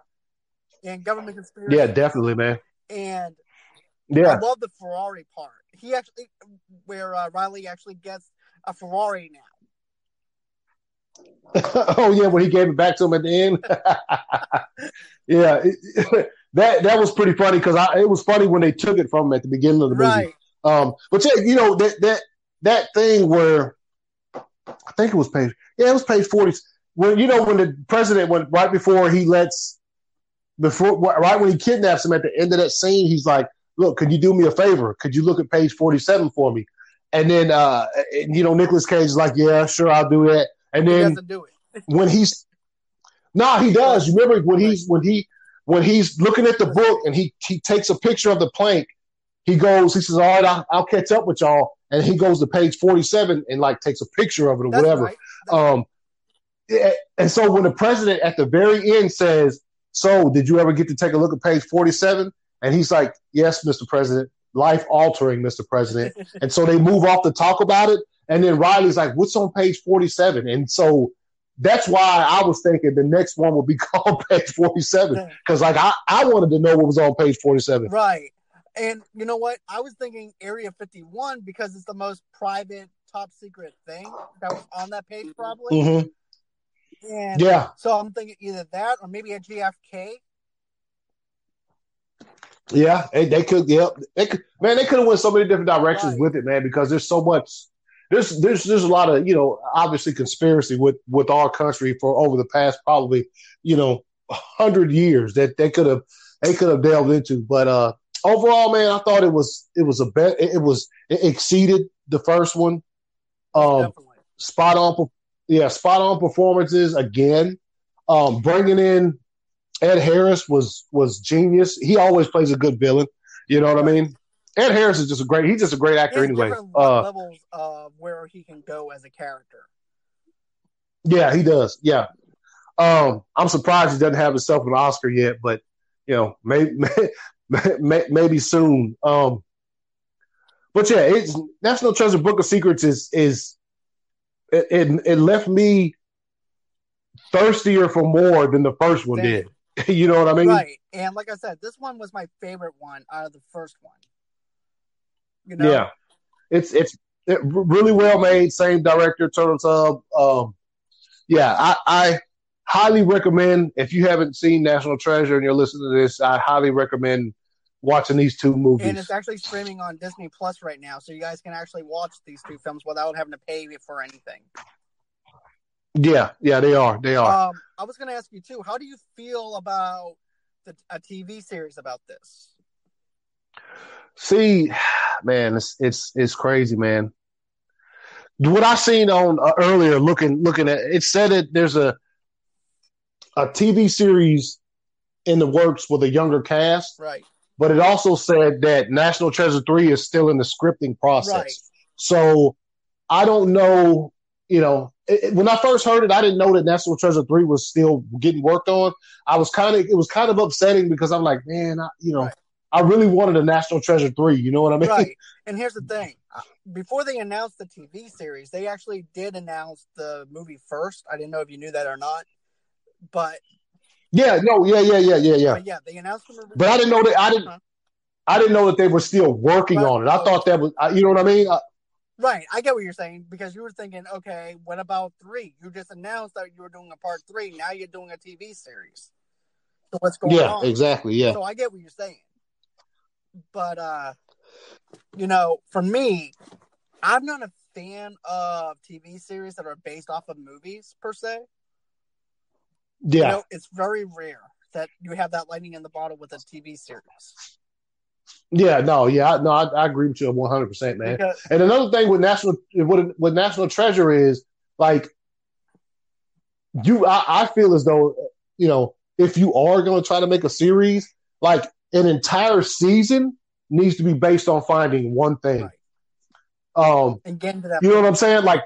And government conspiracy. Yeah, definitely, man. And yeah. I love the Ferrari part. He actually, where uh, Riley actually gets a Ferrari now. Oh yeah, when he gave it back to him at the end. Yeah, it, it, that that was pretty funny because I it was funny when they took it from him at the beginning of the movie. Right. Um, but yeah, you know that that that thing where I think it was page yeah it was page forty when you know when the president went right before he lets before right when he kidnaps him at the end of that scene he's like, look, could you do me a favor? Could you look at page forty-seven for me? And then uh, you know Nicolas Cage is like, yeah, sure, I'll do that. And then he doesn't do it. when he's no, nah, he does. Remember when he's when he when he's looking at the book and he he takes a picture of the plank. He goes, he says, all right, I'll, I'll catch up with y'all. And he goes to page forty-seven and like takes a picture of it or That's whatever. Right. Um, and so when the president at the very end says, so did you ever get to take a look at page forty-seven? And he's like, yes, Mister President, life altering, Mister President. And so they move off to talk about it. And then Riley's like, what's on page forty-seven? And so that's why I was thinking the next one would be called page forty-seven. Because like I, I wanted to know what was on page forty-seven. Right. And you know what? I was thinking Area fifty-one because it's the most private, top secret thing that was on that page probably. Mm-hmm. And yeah. So I'm thinking either that or maybe a G F K. Yeah, they, they could. Yeah, they could. Man, they could have went so many different directions right. with it, man, because there's so much. There's there's there's a lot of you know obviously conspiracy with, with our country for over the past probably you know hundred years that they could have they could have delved into, but uh. Overall, man, I thought it was it was a bet. It was it exceeded the first one. Um, Definitely. Spot on, yeah, spot on performances again. Um, bringing in Ed Harris was was genius. He always plays a good villain. You know what I mean? Ed Harris is just a great. He's just a great actor There's anyway. Different uh, levels of where he can go as a character. Yeah, he does. Yeah, um, I'm surprised he doesn't have himself an Oscar yet, but you know, maybe. maybe Maybe soon, um, but yeah, it's National Treasure Book of Secrets is is it, it, it left me thirstier for more than the first one Damn. did. You know what I mean? Right. And like I said, this one was my favorite one out of the first one. You know? Yeah, it's it's it really well made. Same director, Turteltaub. Um, yeah, I. I Highly recommend, if you haven't seen National Treasure and you're listening to this, I highly recommend watching these two movies. And it's actually streaming on Disney Plus right now, so you guys can actually watch these two films without having to pay for anything. Yeah, yeah, they are. They are. Um, I was going to ask you, too, how do you feel about the, a T V series about this? See, man, it's it's it's crazy, man. What I seen on uh, earlier, looking looking at, it said that there's a A T V series in the works with a younger cast, right? But it also said that National Treasure three is still in the scripting process. Right. So I don't know. You know, it, it, when I first heard it, I didn't know that National Treasure three was still getting worked on. I was kind of it was kind of upsetting because I'm like, man, I, you know, right. I really wanted a National Treasure three. You know what I mean? Right. And here's the thing: before they announced the T V series, they actually did announce the movie first. I didn't know if you knew that or not. But yeah, no, yeah, yeah, yeah, yeah, yeah. But yeah, they announced the movie. But I didn't know that I didn't, huh? I didn't know that they were still working right. on it. I thought that was, I, you know what I mean? I, right, I get what you're saying because you were thinking, okay, what about three? You just announced that you were doing a part three. Now you're doing a T V series. So what's going yeah, on? Yeah, exactly. Yeah. So I get what you're saying, but uh, you know, for me, I'm not a fan of T V series that are based off of movies per se. Yeah, you know, it's very rare that you have that lightning in the bottle with a T V series. Yeah, no, yeah, no, I, I agree with you one hundred percent, man. Because, and another thing with National, with, with National Treasure is like you, I, I feel as though you know if you are going to try to make a series, like an entire season needs to be based on finding one thing. Right. Um, and get into that. You know what I'm saying? Like,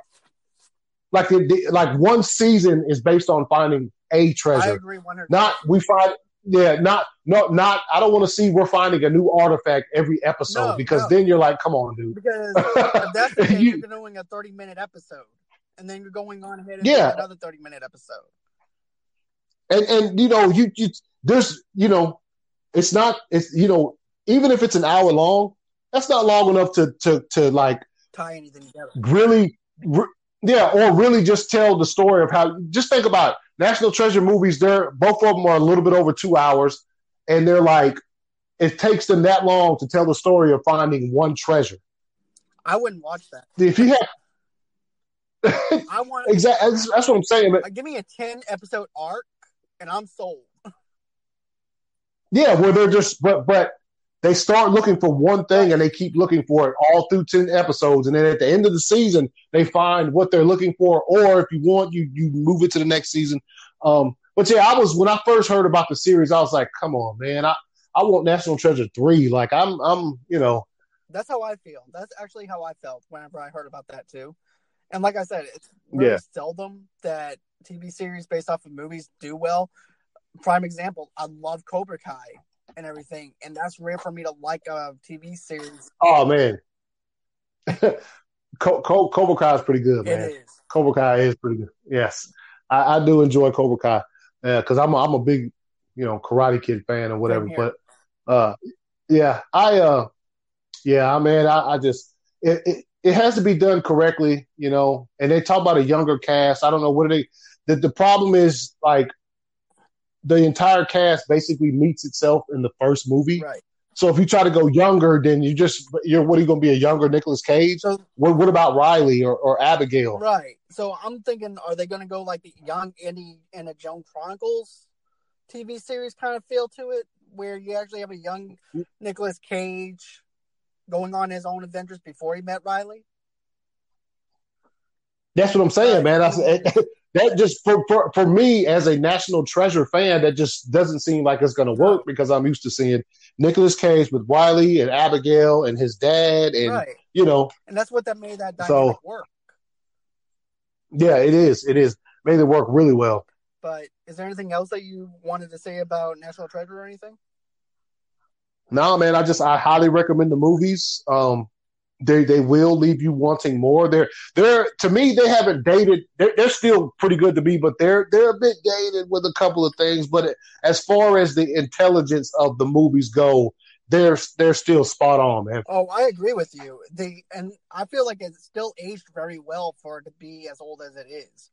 like, it, like one season is based on finding a treasure. I agree. Not we find. Yeah, not no, not. I don't want to see we're finding a new artifact every episode no, because no. then you're like, come on, dude. Because if that's the case, you, you're doing a thirty minute episode, and then you're going on ahead and yeah. doing another thirty minute episode. And and you know you you there's you know it's not it's you know even if it's an hour long, that's not long enough to to to like tie anything together. Really, re, yeah, or really just tell the story of how. Just think about it. National Treasure movies, they're both of them are a little bit over two hours, and they're like, it takes them that long to tell the story of finding one treasure. I wouldn't watch that. If you have, I want exactly. That's, that's what I'm saying. Like, give me a ten episode arc, and I'm sold. Yeah, well, they're just but but they start looking for one thing, and they keep looking for it all through ten episodes, and then at the end of the season, they find what they're looking for. Or if you want, you you move it to the next season. Um, but yeah, I was when I first heard about the series, I was like, "Come on, man! I, I want National Treasure three." Like I'm I'm you know. That's how I feel. That's actually how I felt whenever I heard about that too. And like I said, it's really yeah. seldom that T V series based off of movies do well. Prime example, I love Cobra Kai and everything, and that's rare for me to like a T V series. Oh, man. Co- Co- Cobra Kai is pretty good, man. It is. Cobra Kai is pretty good. Yes. I, I do enjoy Cobra Kai because uh, I'm, I'm a big, you know, Karate Kid fan or whatever. But, uh, yeah, I uh, – yeah, man, I, I just it, – it, it has to be done correctly, you know, and they talk about a younger cast. I don't know what are they the, – the problem is, like, the entire cast basically meets itself in the first movie. Right. So if you try to go younger, then you just you're what are you going to be a younger Nicolas Cage? So, what, what about Riley or, or Abigail? Right. So I'm thinking, are they going to go like the young Indiana Jones Chronicles T V series kind of feel to it, where you actually have a young Nicolas Cage going on his own adventures before he met Riley? That's what I'm saying, man. That's That just for, for for me as a National Treasure fan, that just doesn't seem like it's going to work because I'm used to seeing Nicolas Cage with Riley and Abigail and his dad, and right. you know, and that's what that made that dynamic so, work. Yeah, it is. It is made it work really well. But is there anything else that you wanted to say about National Treasure or anything? No, man. I just I highly recommend the movies. Um, They they will leave you wanting more. They're they're to me they haven't dated. They're, they're still pretty good to me, but they're they're a bit dated with a couple of things. But as far as the intelligence of the movies go, they're they're still spot on, man. Oh, I agree with you. They and I feel like it's still aged very well for it to be as old as it is.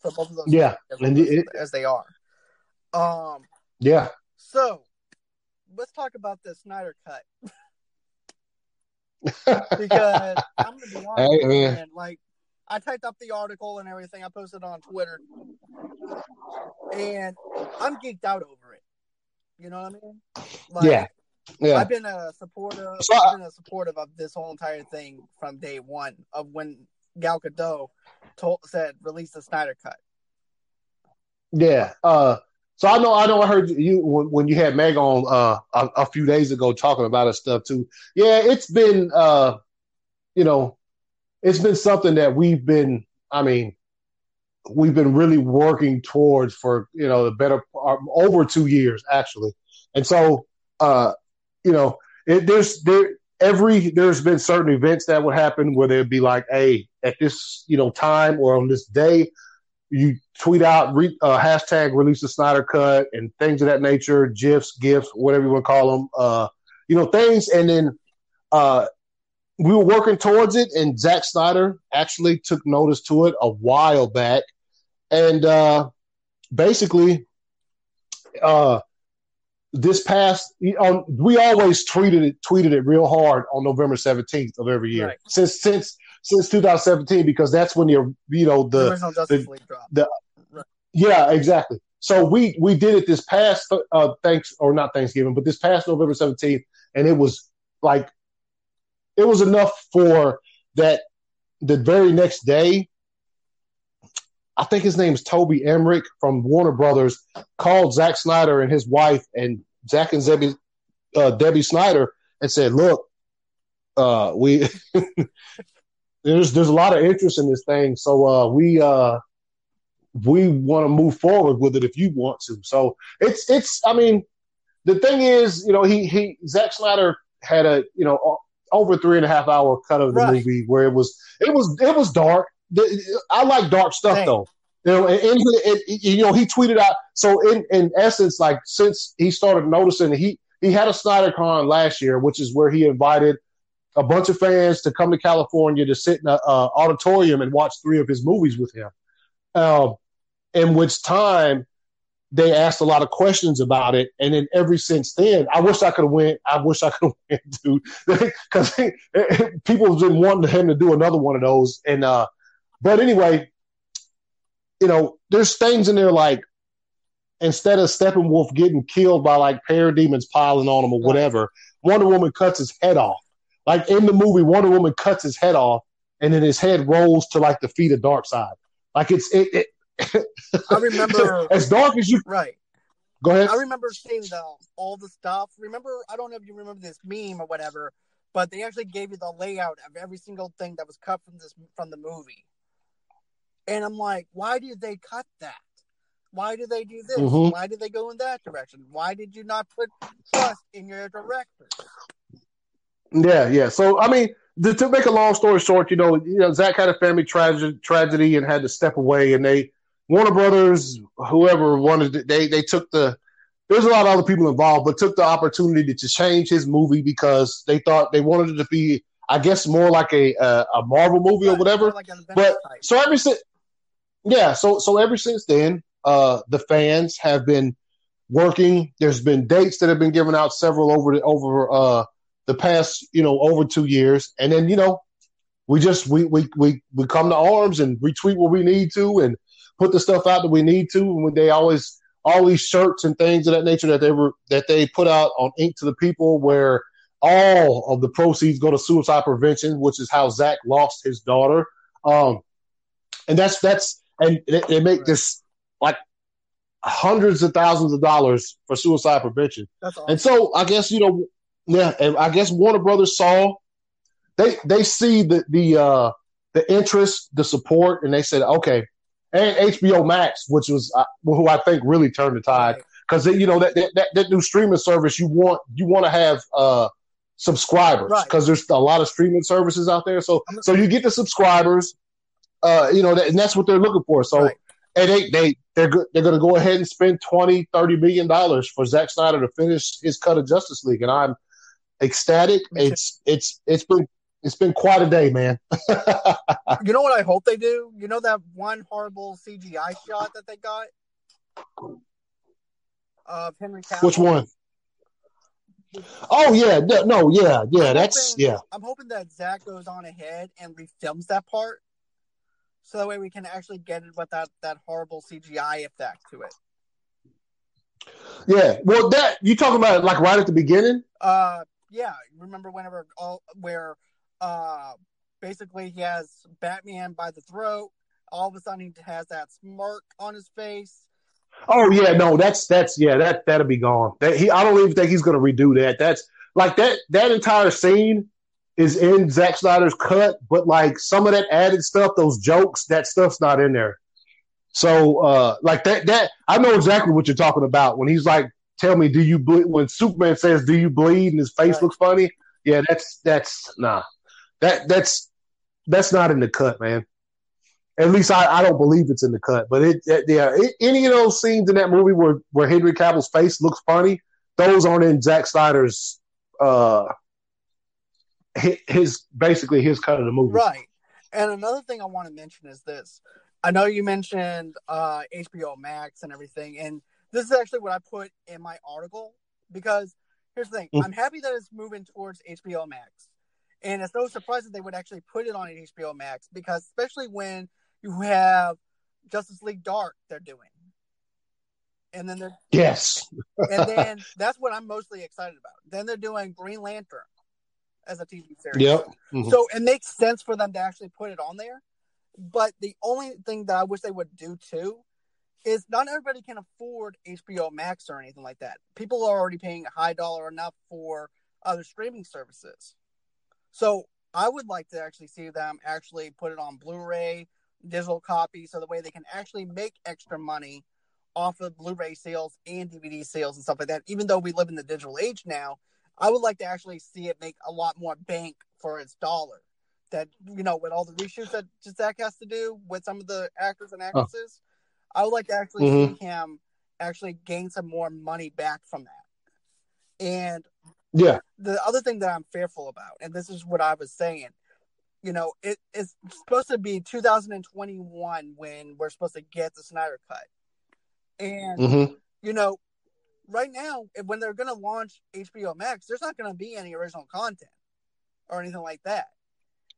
For both of those, yeah, as, and it, as they are. Um. Yeah. So, let's talk about the Snyder Cut. Because I'm gonna be honest, hey, man. Like I typed up the article and everything, I posted it on Twitter, and I'm geeked out over it. You know what I mean? Like, yeah, yeah. I've been a supporter. So, I've been a supportive of this whole entire thing from day one of when Gal Gadot told, said release the Snyder Cut. Yeah. Uh, so I know I know I heard you when you had Meg on uh, a, a few days ago talking about her stuff too. Yeah, it's been uh, you know, it's been something that we've been. I mean, we've been really working towards for you know the better uh, over two years actually, and so uh, you know, it, there's there every there's been certain events that would happen where they'd be like, hey, at this you know time or on this day. You tweet out re, uh, hashtag release the Snyder Cut and things of that nature, GIFs, GIFs, whatever you want to call them, uh, you know, things. And then uh, we were working towards it, and Zack Snyder actually took notice to it a while back. And uh, basically, uh, this past um, we always tweeted it, tweeted it real hard on November seventeenth of every year right. since since. Since two thousand seventeen, because that's when you're, you know, the, the, the right. yeah, exactly. So we, we did it this past, uh, thanks or not Thanksgiving, but this past November seventeenth. And it was like, it was enough for that. The very next day, I think his name is Toby Emmerich from Warner Brothers called Zack Snyder and his wife and Zack and Debbie, uh, Debbie Snyder and said, look, uh, we, there's there's a lot of interest in this thing, so uh, we uh, we want to move forward with it if you want to. So it's it's I mean, the thing is, you know, he he Zack Snyder had a you know over three and a half hour cut of the right. movie where it was it was it was dark. I like dark stuff Dang. though. You know, and, and, and, and you know, he tweeted out. So in, in essence, like since he started noticing, he he had a SnyderCon last year, which is where he invited a bunch of fans to come to California to sit in an auditorium and watch three of his movies with him. Um, in which time they asked a lot of questions about it, and then ever since then, I wish I could have went. I wish I could have went, dude, because people didn't want him to do another one of those. And uh, but anyway. You know, there's things in there like instead of Steppenwolf getting killed by like parademons piling on him or whatever, Wonder Woman cuts his head off. Like in the movie, Wonder Woman cuts his head off, and then his head rolls to like the feet of Darkseid. Like it's it. it I remember as dark as you. Right. Go ahead. I remember seeing the all the stuff. Remember, I don't know if you remember this meme or whatever, but they actually gave you the layout of every single thing that was cut from this from the movie. And I'm like, why did they cut that? Why do they do this? Mm-hmm. Why did they go in that direction? Why did you not put trust in your director? Yeah, yeah. So, I mean, the, to make a long story short, you know, you know, Zack had a family tragedy, tragedy and had to step away. And they, Warner Brothers, whoever wanted to, they they took the, there's a lot of other people involved, but took the opportunity to change his movie because they thought they wanted it to be, I guess, more like a a, a Marvel movie yeah, or whatever. Like but type. so every since. Yeah, so so ever since then, uh, the fans have been working. There's been dates that have been given out, several over the, over uh, the past, you know, over two years. And then, you know, we just we, we we we come to arms and retweet what we need to and put the stuff out that we need to. And when they always all these shirts and things of that nature that they were that they put out on Ink to the People, where all of the proceeds go to suicide prevention, which is how Zack lost his daughter. Um, and that's that's. And they make this like hundreds of thousands of dollars for suicide prevention. That's awesome. And so I guess, you know, yeah, and I guess Warner Brothers saw they they see the the uh, the interest, the support, and they said, okay. And H B O Max, which was uh, who I think really turned the tide, because you know that, that that new streaming service you want you want to have uh, subscribers because right. there's a lot of streaming services out there. So so you get the subscribers. Uh, you know, that, and that's what they're looking for. So, right. and they they they're go- they're going to go ahead and spend twenty, thirty million dollars for Zack Snyder to finish his cut of Justice League, and I'm ecstatic. It's it's it's been it's been quite a day, man. You know what I hope they do? You know that one horrible C G I shot that they got of Henry Cavill? Which one? Oh yeah, no, no yeah, yeah. I'm that's hoping, yeah. I'm hoping that Zack goes on ahead and refilms that part. So that way we can actually get it without that horrible C G I effect to it. Yeah, well, that you talking about it like right at the beginning? Uh, yeah. Remember whenever all where, uh, basically he has Batman by the throat. All of a sudden he has that smirk on his face. Oh yeah, no, that's that's yeah, that that'll be gone. That he, I don't even think he's gonna redo that. That's like that that entire scene. Is in Zack Snyder's cut, but like some of that added stuff, those jokes, that stuff's not in there. So, uh, like that, that I know exactly what you're talking about when he's like, "Tell me, do you bleed?" When Superman says, "Do you bleed?" and his face right. looks funny. Yeah, that's that's nah, that that's that's not in the cut, man. At least I, I don't believe it's in the cut. But it, it yeah, it, any of those scenes in that movie where where Henry Cavill's face looks funny, those aren't in Zack Snyder's. Uh, His basically his cut of the movie, right? And another thing I want to mention is this: I know you mentioned uh, H B O Max and everything, and this is actually what I put in my article because here's the thing: mm. I'm happy that it's moving towards H B O Max, and it's no surprise that they would actually put it on H B O Max because, especially when you have Justice League Dark, they're doing, and then they're yes, and then that's what I'm mostly excited about. Then they're doing Green Lantern. As a T V series. Yep. Mm-hmm. So it makes sense for them to actually put it on there. But the only thing that I wish they would do too is not everybody can afford H B O Max or anything like that. People are already paying a high dollar enough for other streaming services. So I would like to actually see them actually put it on Blu-ray, digital copy, so the way they can actually make extra money off of Blu-ray sales and D V D sales and stuff like that. Even though we live in the digital age now, I would like to actually see it make a lot more bank for its dollar. That, you know, with all the reshoots that Zack has to do with some of the actors and actresses, oh. I would like to actually mm-hmm. see him actually gain some more money back from that. And yeah, the other thing that I'm fearful about, and this is what I was saying, you know, it, it's supposed to be two thousand twenty-one when we're supposed to get the Snyder Cut. And, mm-hmm. you know, right now, when they're going to launch H B O Max, there's not going to be any original content or anything like that.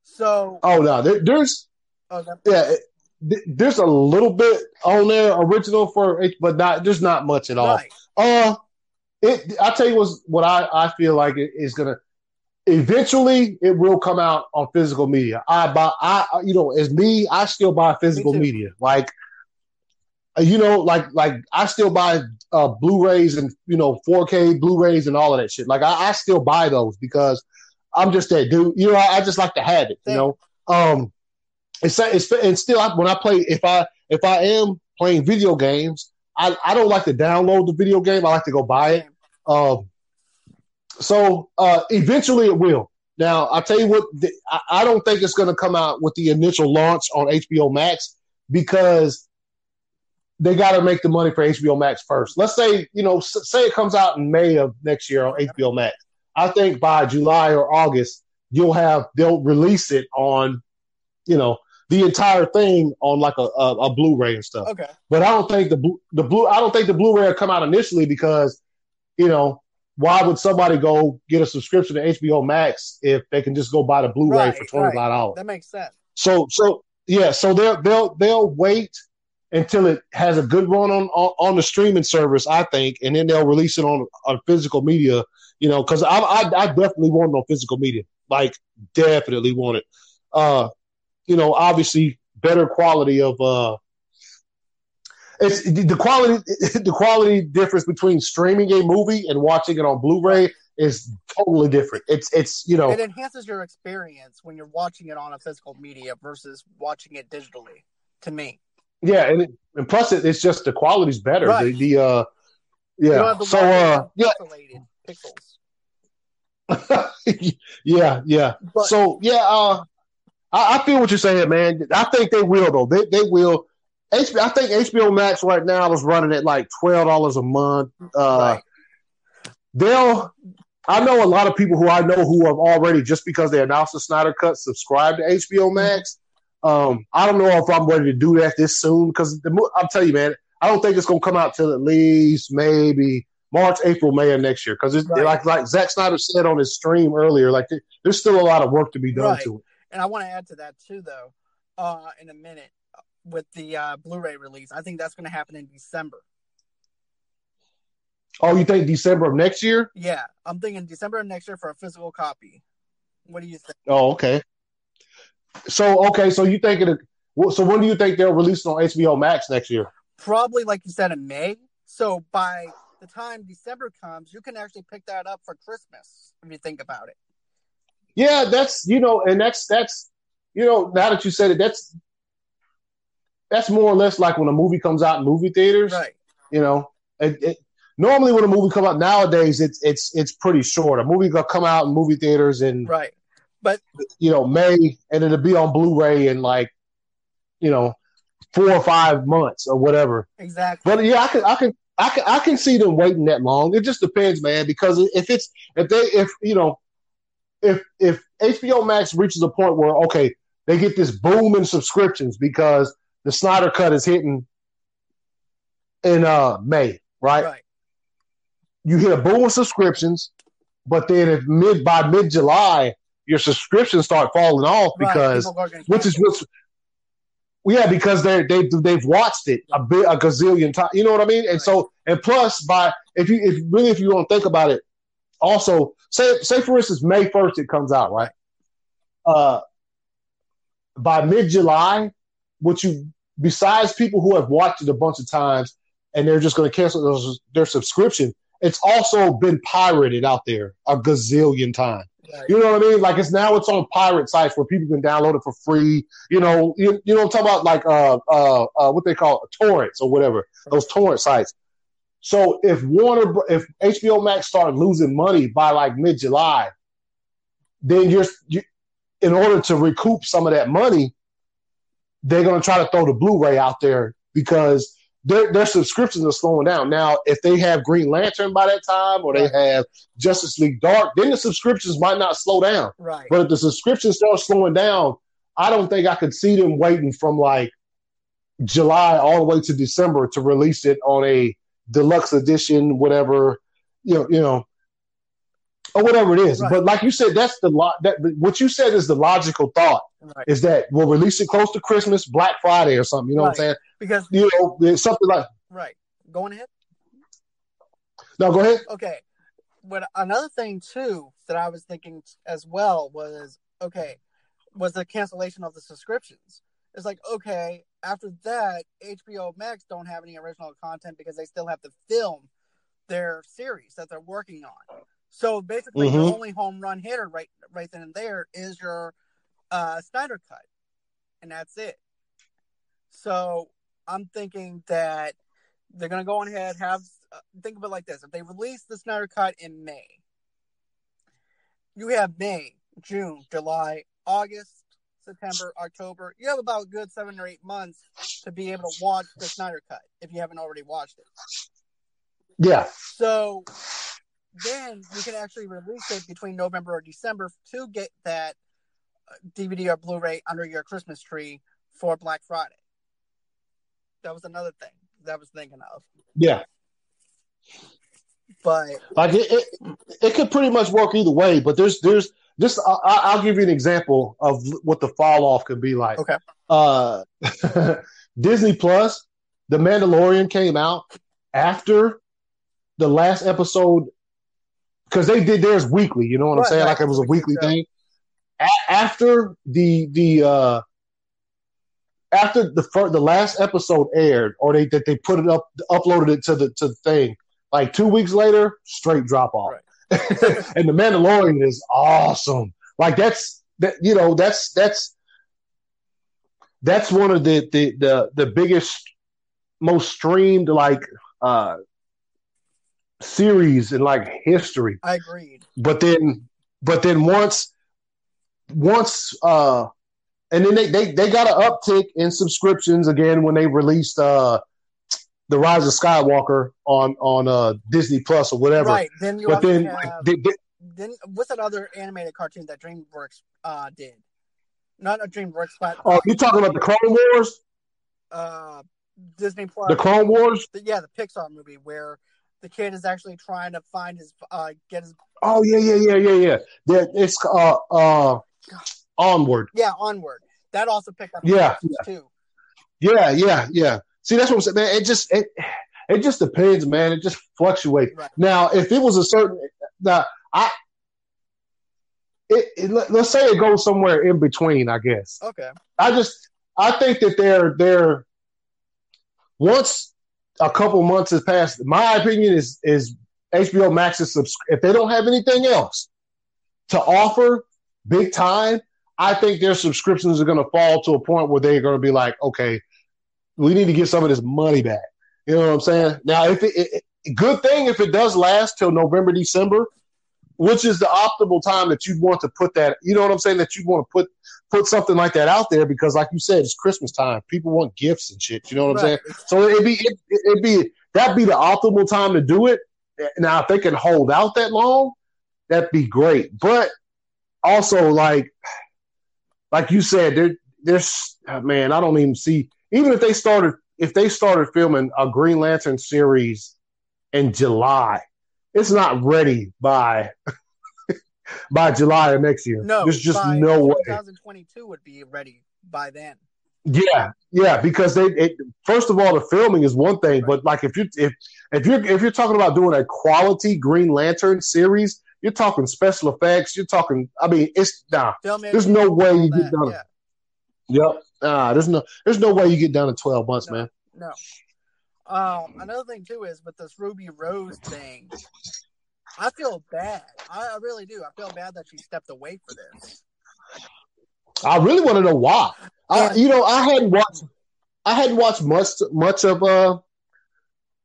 So, oh no, there, there's oh, yeah, it, there's a little bit on there original for, but not there's not much at all. Right. Uh, it I tell you what, what I, I feel like it is gonna eventually it will come out on physical media. I buy I you know as me I still buy physical me media like you know like like I still buy uh, Blu-rays and you know four K Blu-rays and all of that shit. Like I, I still buy those because. I'm just that dude. You know, I, I just like to have it. You know, um, it's it's and still I, when I play, if I if I am playing video games, I, I don't like to download the video game. I like to go buy it. Um, so uh, eventually it will. Now I'll tell you what, the, I, I don't think it's going to come out with the initial launch on H B O Max because they got to make the money for H B O Max first. Let's say you know, s- say it comes out in May of next year on H B O Max. I think by July or August, you'll have they'll release it on, you know, the entire thing on like a, a, a Blu-ray and stuff. Okay. But I don't think the the blue I don't think the Blu-ray will come out initially because, you know, why would somebody go get a subscription to H B O Max if they can just go buy the Blu-ray right, for twenty-five dollars? Right. That makes sense. So so yeah, so they'll they'll they'll wait until it has a good run on, on on the streaming service, I think, and then they'll release it on on physical media. You know, because I, I I definitely want it on physical media, like definitely want it. Uh, you know, obviously better quality of uh, it's the quality the quality difference between streaming a movie and watching it on Blu-ray is totally different. It's it's you know it enhances your experience when you're watching it on a physical media versus watching it digitally. To me, yeah, and, it, and plus it, it's just the quality's better. Right. The, the uh, yeah, so uh, yeah. Pixels. yeah, yeah. But, so yeah, uh, I, I feel what you're saying, man. I think they will though. They they will. H B O, I think H B O Max right now is running at like twelve dollars a month. Uh, right. They'll. I know a lot of people who I know who have already just because they announced the Snyder Cut subscribed to H B O Max. Um, I don't know if I'm ready to do that this soon because I'm telling you, man, I don't think it's gonna come out till at least maybe. March, April, May of next year, because right. like like Zack Snyder said on his stream earlier, like th- there's still a lot of work to be done right. to it. And I want to add to that too, though, uh, in a minute with the uh, Blu-ray release. I think that's going to happen in December. Oh, you think December of next year? Yeah, I'm thinking December of next year for a physical copy. What do you think? Oh, okay. So okay, so you think it? So when do you think they'll release it on H B O Max next year? Probably, like you said, in May. So by the time December comes, you can actually pick that up for Christmas if you think about it. Yeah, that's you know, and that's that's you know, now that you said it, that's that's more or less like when a movie comes out in movie theaters, right? You know, it, it, normally when a movie comes out nowadays, it's it's it's pretty short. A movie gonna come out in movie theaters in right, but you know May, and it'll be on Blu-ray in like you know four or five months or whatever. Exactly. But yeah, I can I can. I can I can see them waiting that long. It just depends, man. Because if it's if they if you know if if H B O Max reaches a point where okay they get this boom in subscriptions because the Snyder Cut is hitting in uh, May, right? Right. You hit a boom of subscriptions, but then if mid by mid July your subscriptions start falling off right. because which is what's yeah, because they they they've watched it a, bit, a gazillion times. You know what I mean? And right. so, and plus, by if you if really if you don't think about it, also say say for instance May first it comes out right. Uh, by mid July, what you besides people who have watched it a bunch of times and they're just going to cancel those, their subscription, it's also been pirated out there a gazillion times. Right. You know what I mean? Like, it's now it's on pirate sites where people can download it for free. You know, you, you know, talk about like uh, uh, uh, what they call torrents or whatever, those torrent sites. So if Warner, if H B O Max started losing money by like mid July, then you're you, in order to recoup some of that money, they're going to try to throw the Blu-ray out there because their their subscriptions are slowing down. Now, if they have Green Lantern by that time or they have Justice League Dark, then the subscriptions might not slow down. Right. But if the subscriptions start slowing down, I don't think I could see them waiting from like July all the way to December to release it on a deluxe edition, whatever, you know, you know, or whatever it is. Right. But like you said, that's the lo- that what you said is the logical thought. Right. Is that we'll release it close to Christmas, Black Friday or something. You know right. what I'm saying? Because you know, it's something like right. Going ahead. No, go ahead. Okay. But another thing too that I was thinking as well was okay was the cancellation of the subscriptions. It's like okay after that H B O Max don't have any original content because they still have to film their series that they're working on. So basically, mm-hmm. the only home run hitter right right then and there is your Uh, Snyder Cut, and that's it. So I'm thinking that they're gonna go on ahead have uh, think of it like this: if they release the Snyder Cut in May, you have May, June, July, August, September, October. You have about a good seven or eight months to be able to watch the Snyder Cut if you haven't already watched it. Yeah. So then you can actually release it between November or December to get that D V D or Blu-ray under your Christmas tree for Black Friday. That was another thing that I was thinking of. Yeah, but like it, it, it could pretty much work either way. But there's, there's just I, I'll give you an example of what the fall off could be like. Okay, uh, Disney Plus, The Mandalorian came out after the last episode because they did theirs weekly. You know what right, I'm saying? Right. Like it was a weekly yeah. thing. After the the uh, after the first, the last episode aired, or they that they put it up, uploaded it to the to the thing, like two weeks later, straight drop off. Right. And The Mandalorian is awesome. Like that's that you know that's that's that's one of the the the, the biggest, most streamed like uh, series in like history. I agreed. But then, but then once. Once uh, and then they, they, they got an uptick in subscriptions again when they released uh, the Rise of Skywalker on on uh, Disney Plus or whatever. Right. Then you but then, have, like, they, they, then what's that other animated cartoon that DreamWorks uh, did? Not a DreamWorks, but oh, uh, you talking about the Clone Wars? Uh, Disney Plus. The Clone Wars. The, yeah, the Pixar movie where the kid is actually trying to find his uh, get his. Oh yeah yeah yeah yeah yeah. That it's uh uh. God. Onward. Yeah, Onward. That also picked up. Yeah, yeah. Too. Yeah, yeah, yeah. See, that's what I'm saying, man. It just it it just depends, man. It just fluctuates. Right. Now, if it was a certain now, I it, it let's say it goes somewhere in between, I guess. Okay. I just I think that they're they're once a couple months has passed. My opinion is is H B O Max is subs- if they don't have anything else to offer. Big time, I think their subscriptions are going to fall to a point where they're going to be like, okay, we need to get some of this money back. You know what I'm saying? Now, if it, it good thing if it does last till November, December, which is the optimal time that you'd want to put that, you know what I'm saying, that you want to put put something like that out there because, like you said, it's Christmas time. People want gifts and shit. You know what right. I'm saying? So it'd be, it, it'd be, that'd be the optimal time to do it. Now, if they can hold out that long, that'd be great. But also, like, like you said, there, there's man. I don't even see. Even if they started, if they started filming a Green Lantern series in July, it's not ready by by July of next year. No, there's just no way. twenty twenty-two would be ready by then. Yeah, yeah. Because they, it, first of all, the filming is one thing, right. but like if you if if you're if you're talking about doing a quality Green Lantern series. You're talking special effects. You're talking. I mean, it's nah. There's no way you get done. Yeah. Yep. Nah. There's no. There's no way you get done in twelve months, no, man. No. Um. Another thing too is with this Ruby Rose thing. I feel bad. I really do. I feel bad that she stepped away for this. I really want to know why. I, you know, I hadn't watched. I hadn't watched much much of uh,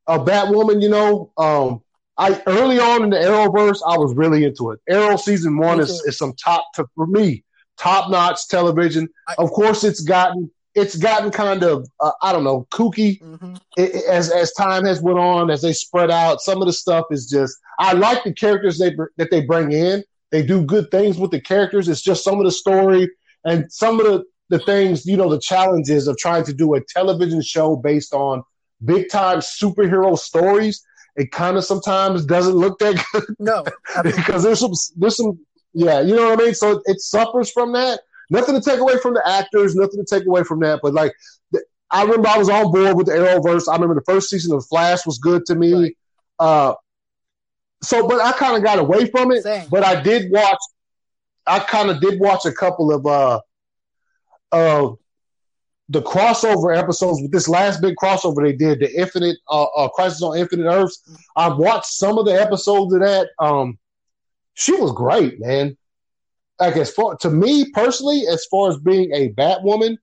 a Batwoman. You know, um, I early on in the Arrowverse, I was really into it. Arrow season one is, is some top to, for me top notch television. Of course, it's gotten it's gotten kind of uh, I don't know kooky mm-hmm. it, as as time has went on, as they spread out. Some of the stuff is just I like the characters they that they bring in. They do good things with the characters. It's just some of the story. And some of the, the things, you know, the challenges of trying to do a television show based on big-time superhero stories, it kind of sometimes doesn't look that good. No. I mean, because there's some, there's some, yeah, you know what I mean? So it, it suffers from that. Nothing to take away from the actors, nothing to take away from that. But, like, th- I remember I was on board with the Arrowverse. I remember the first season of Flash was good to me. Right. Uh, so, but I kind of got away from it. Same. But I did watch – I kind of did watch a couple of uh, uh, the crossover episodes with this last big crossover they did, the Infinite uh, uh, Crisis on Infinite Earths. I watched some of the episodes of that. Um, she was great, man. Like as far to me personally, as far as being a Batwoman,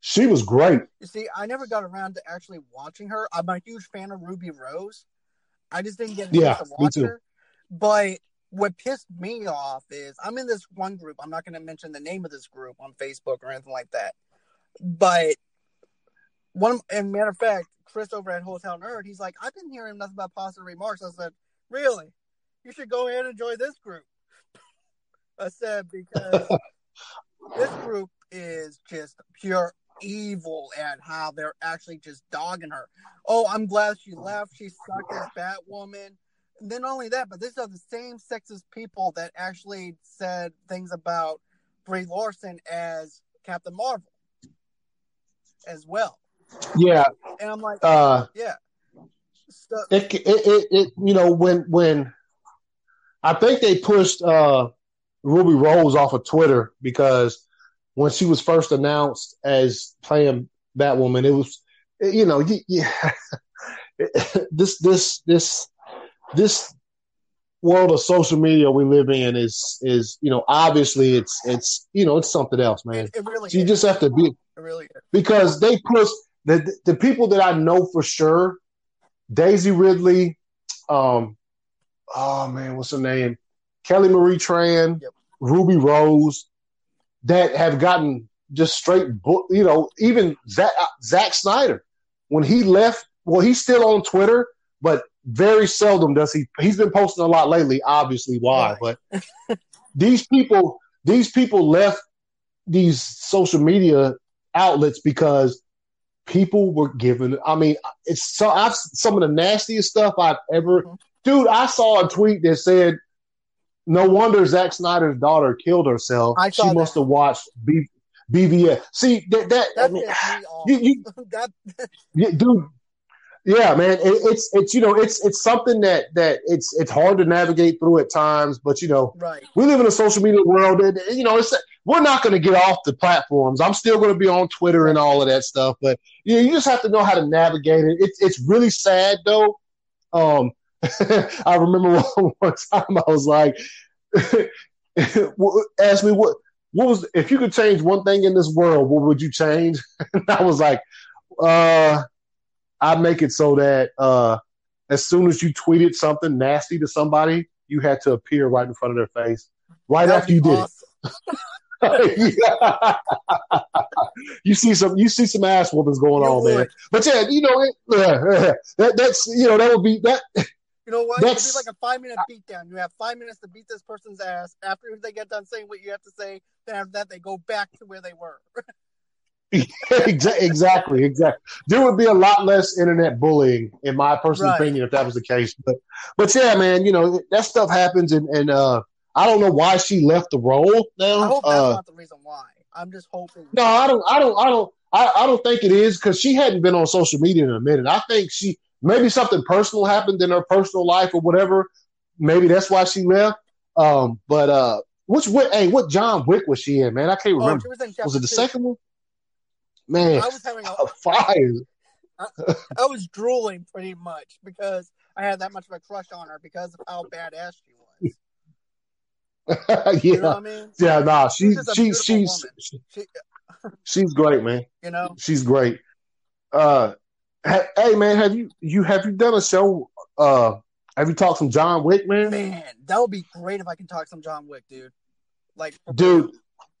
she was great. You see, I never got around to actually watching her. I'm a huge fan of Ruby Rose. I just didn't get a chance yeah, to watch her, but. What pissed me off is I'm in this one group. I'm not going to mention the name of this group on Facebook or anything like that. But one, and matter of fact, Chris over at Hotel Nerd, he's like, I've been hearing nothing about positive remarks. I said, really? You should go ahead and enjoy this group. I said, because this group is just pure evil at how they're actually just dogging her. Oh, I'm glad she left. She sucked as Batwoman. Then not only that, but these are the same sexist people that actually said things about Brie Larson as Captain Marvel as well. Yeah. And I'm like, uh, yeah. So, it, it, it, it, you know, when, when I think they pushed uh, Ruby Rose off of Twitter because when she was first announced as playing Batwoman, it was, you know, yeah, this, this, this, This world of social media we live in is, is you know, obviously it's it's you know it's something else, man. It, it really so you is. just have to be it really is. Because they push the the people that I know for sure, Daisy Ridley, um, oh man, what's her name, Kelly Marie Tran, yep. Ruby Rose, that have gotten just straight, you know, even Zack, Zack Snyder when he left. Well, he's still on Twitter, but. Very seldom does he. He's been posting a lot lately. Obviously, why? But these people, these people left these social media outlets because people were given. I mean, it's so. I've some of the nastiest stuff I've ever. Dude, I saw a tweet that said, "No wonder Zack Snyder's daughter killed herself. I she that. must have watched B- BVS." See that? That, that I mean, you, you, that, you, dude. Yeah, man, it, it's it's you know it's it's something that, that it's it's hard to navigate through at times, but you know right. we live in a social media world, and you know it's we're not going to get off the platforms. I'm still going to be on Twitter and all of that stuff, but you know, you just have to know how to navigate it. It's it's really sad though. Um, I remember one, one time I was like, ask me what what was if you could change one thing in this world, what would you change? And I was like, uh. I make it so that uh, as soon as you tweeted something nasty to somebody, you had to appear right in front of their face right That'd after you awesome. did it. you see some, you see some ass whoopings going you on, would. man. But yeah, you know it, uh, that, that's you know that would be that. You know what? That's It'd be like a five minute beatdown. You have five minutes to beat this person's ass. After they get done saying what you have to say, then after that they go back to where they were. exactly, exactly. There would be a lot less internet bullying, in my personal right. opinion, if that was the case. But, but yeah, man, you know that stuff happens, and and uh, I don't know why she left the role. Now, I hope that's uh, not the reason why. I'm just hoping. No, I don't, I don't, I don't, I, I don't think it is because she hadn't been on social media in a minute. I think she maybe something personal happened in her personal life or whatever. Maybe that's why she left. Um, but uh, which what? Hey, what John Wick was she in? Man, I can't remember. Oh, was, was it the two. second one? Man, I was having a, a fire. I, I was drooling pretty much because I had that much of a crush on her because of how badass she was. Yeah, you know what I mean? Yeah, nah, she's she's she's she's, she's, she, she's great, man. You know, she's great. Uh, ha- hey, man, have you you have you done a show? Uh, have you talked some John Wick, man? Man, that would be great if I can talk some John Wick, dude. Like, dude,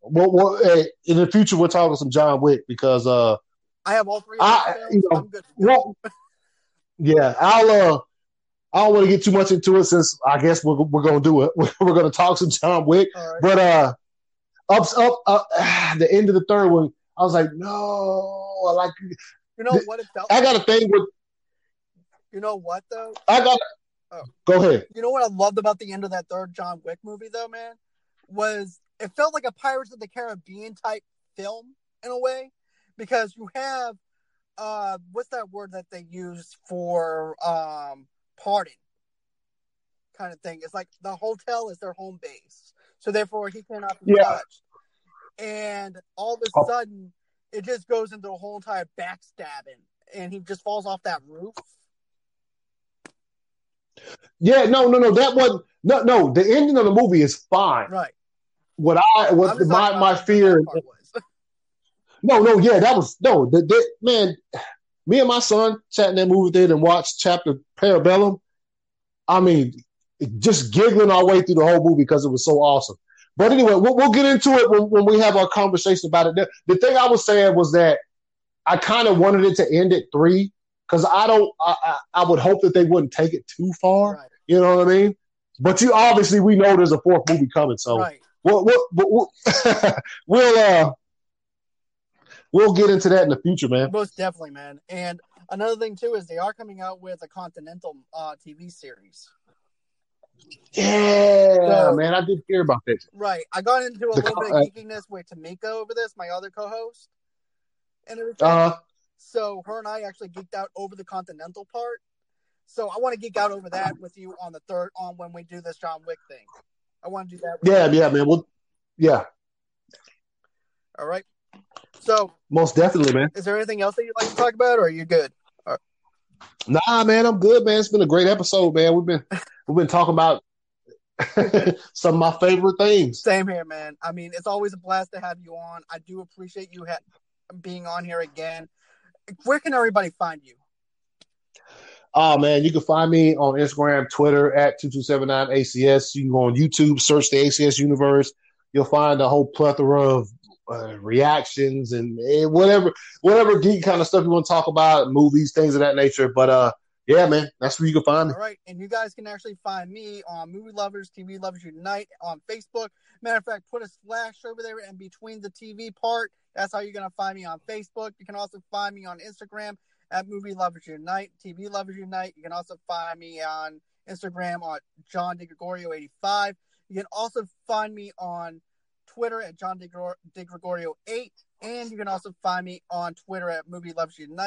well, well hey, in the future we're talking some John Wick because uh, I have all three. I, films, you know, I'm good. Well, yeah, I'll. Uh, I don't want to get too much into it since I guess we're we're gonna do it. We're, we're gonna talk some John Wick, right. But uh, up up uh, ah, the end of the third one, I was like, no, I like you know th- what it felt. I got a thing with you know what though. I got. Oh. Go ahead. You know what I loved about the end of that third John Wick movie though, man, was it felt like a Pirates of the Caribbean type film in a way because you have uh, what's that word that they use for um. pardon kind of thing. It's like the hotel is their home base. So therefore he cannot be yeah. touched. And all of a oh. sudden it just goes into a whole entire backstabbing and he just falls off that roof. Yeah, no, no, no. That wasn't no no the ending of the movie is fine. Right. What I what the, my my fear was. No, no, yeah, that was no the, the man me and my son sat in that movie theater and watched Chapter Parabellum. I mean, just giggling our way through the whole movie because it was so awesome. But anyway, we'll, we'll get into it when, when we have our conversation about it. The, the thing I was saying was that I kind of wanted it to end at three because I don't. I, I, I would hope that they wouldn't take it too far. Right. You know what I mean? But you obviously we know there's a fourth movie coming, so right. we'll we'll we'll, we'll uh. We'll get into that in the future, man. Most definitely, man. And another thing, too, is they are coming out with a Continental uh, T V series. Yeah, so, man. I did hear about this. Right. I got into a the, little bit of geekiness with Tamika over this, my other co-host. And everything. Uh, so her and I actually geeked out over the Continental part. So I want to geek out over that with you on the third, on when we do this John Wick thing. I want to do that. With yeah, you. yeah, man. We'll, yeah. All right. So most definitely, man. Is there anything else that you'd like to talk about, or are you good? Or... Nah, man, I'm good, man. It's been a great episode, man. We've been we've been talking about some of my favorite things. Same here, man. I mean, it's always a blast to have you on. I do appreciate you ha- being on here again. Where can everybody find you? Oh, man, you can find me on Instagram, Twitter at two two seven nine A C S. You can go on YouTube, search the A C S universe. You'll find a whole plethora of Uh, reactions and, and whatever whatever geek kind of stuff you want to talk about, movies, things of that nature. But uh yeah, man, that's where you can find me. All right, and you guys can actually find me on Movie Lovers, T V Lovers Unite on Facebook. Matter of fact, put a slash over there in between the T V part. That's how you're going to find me on Facebook. You can also find me on Instagram at Movie Lovers Unite, T V Lovers Unite. You can also find me on Instagram on John DiGregorio eighty-five. You can also find me on Twitter at John DiGregorio eight, and you can also find me on Twitter at Movie Loves Unite.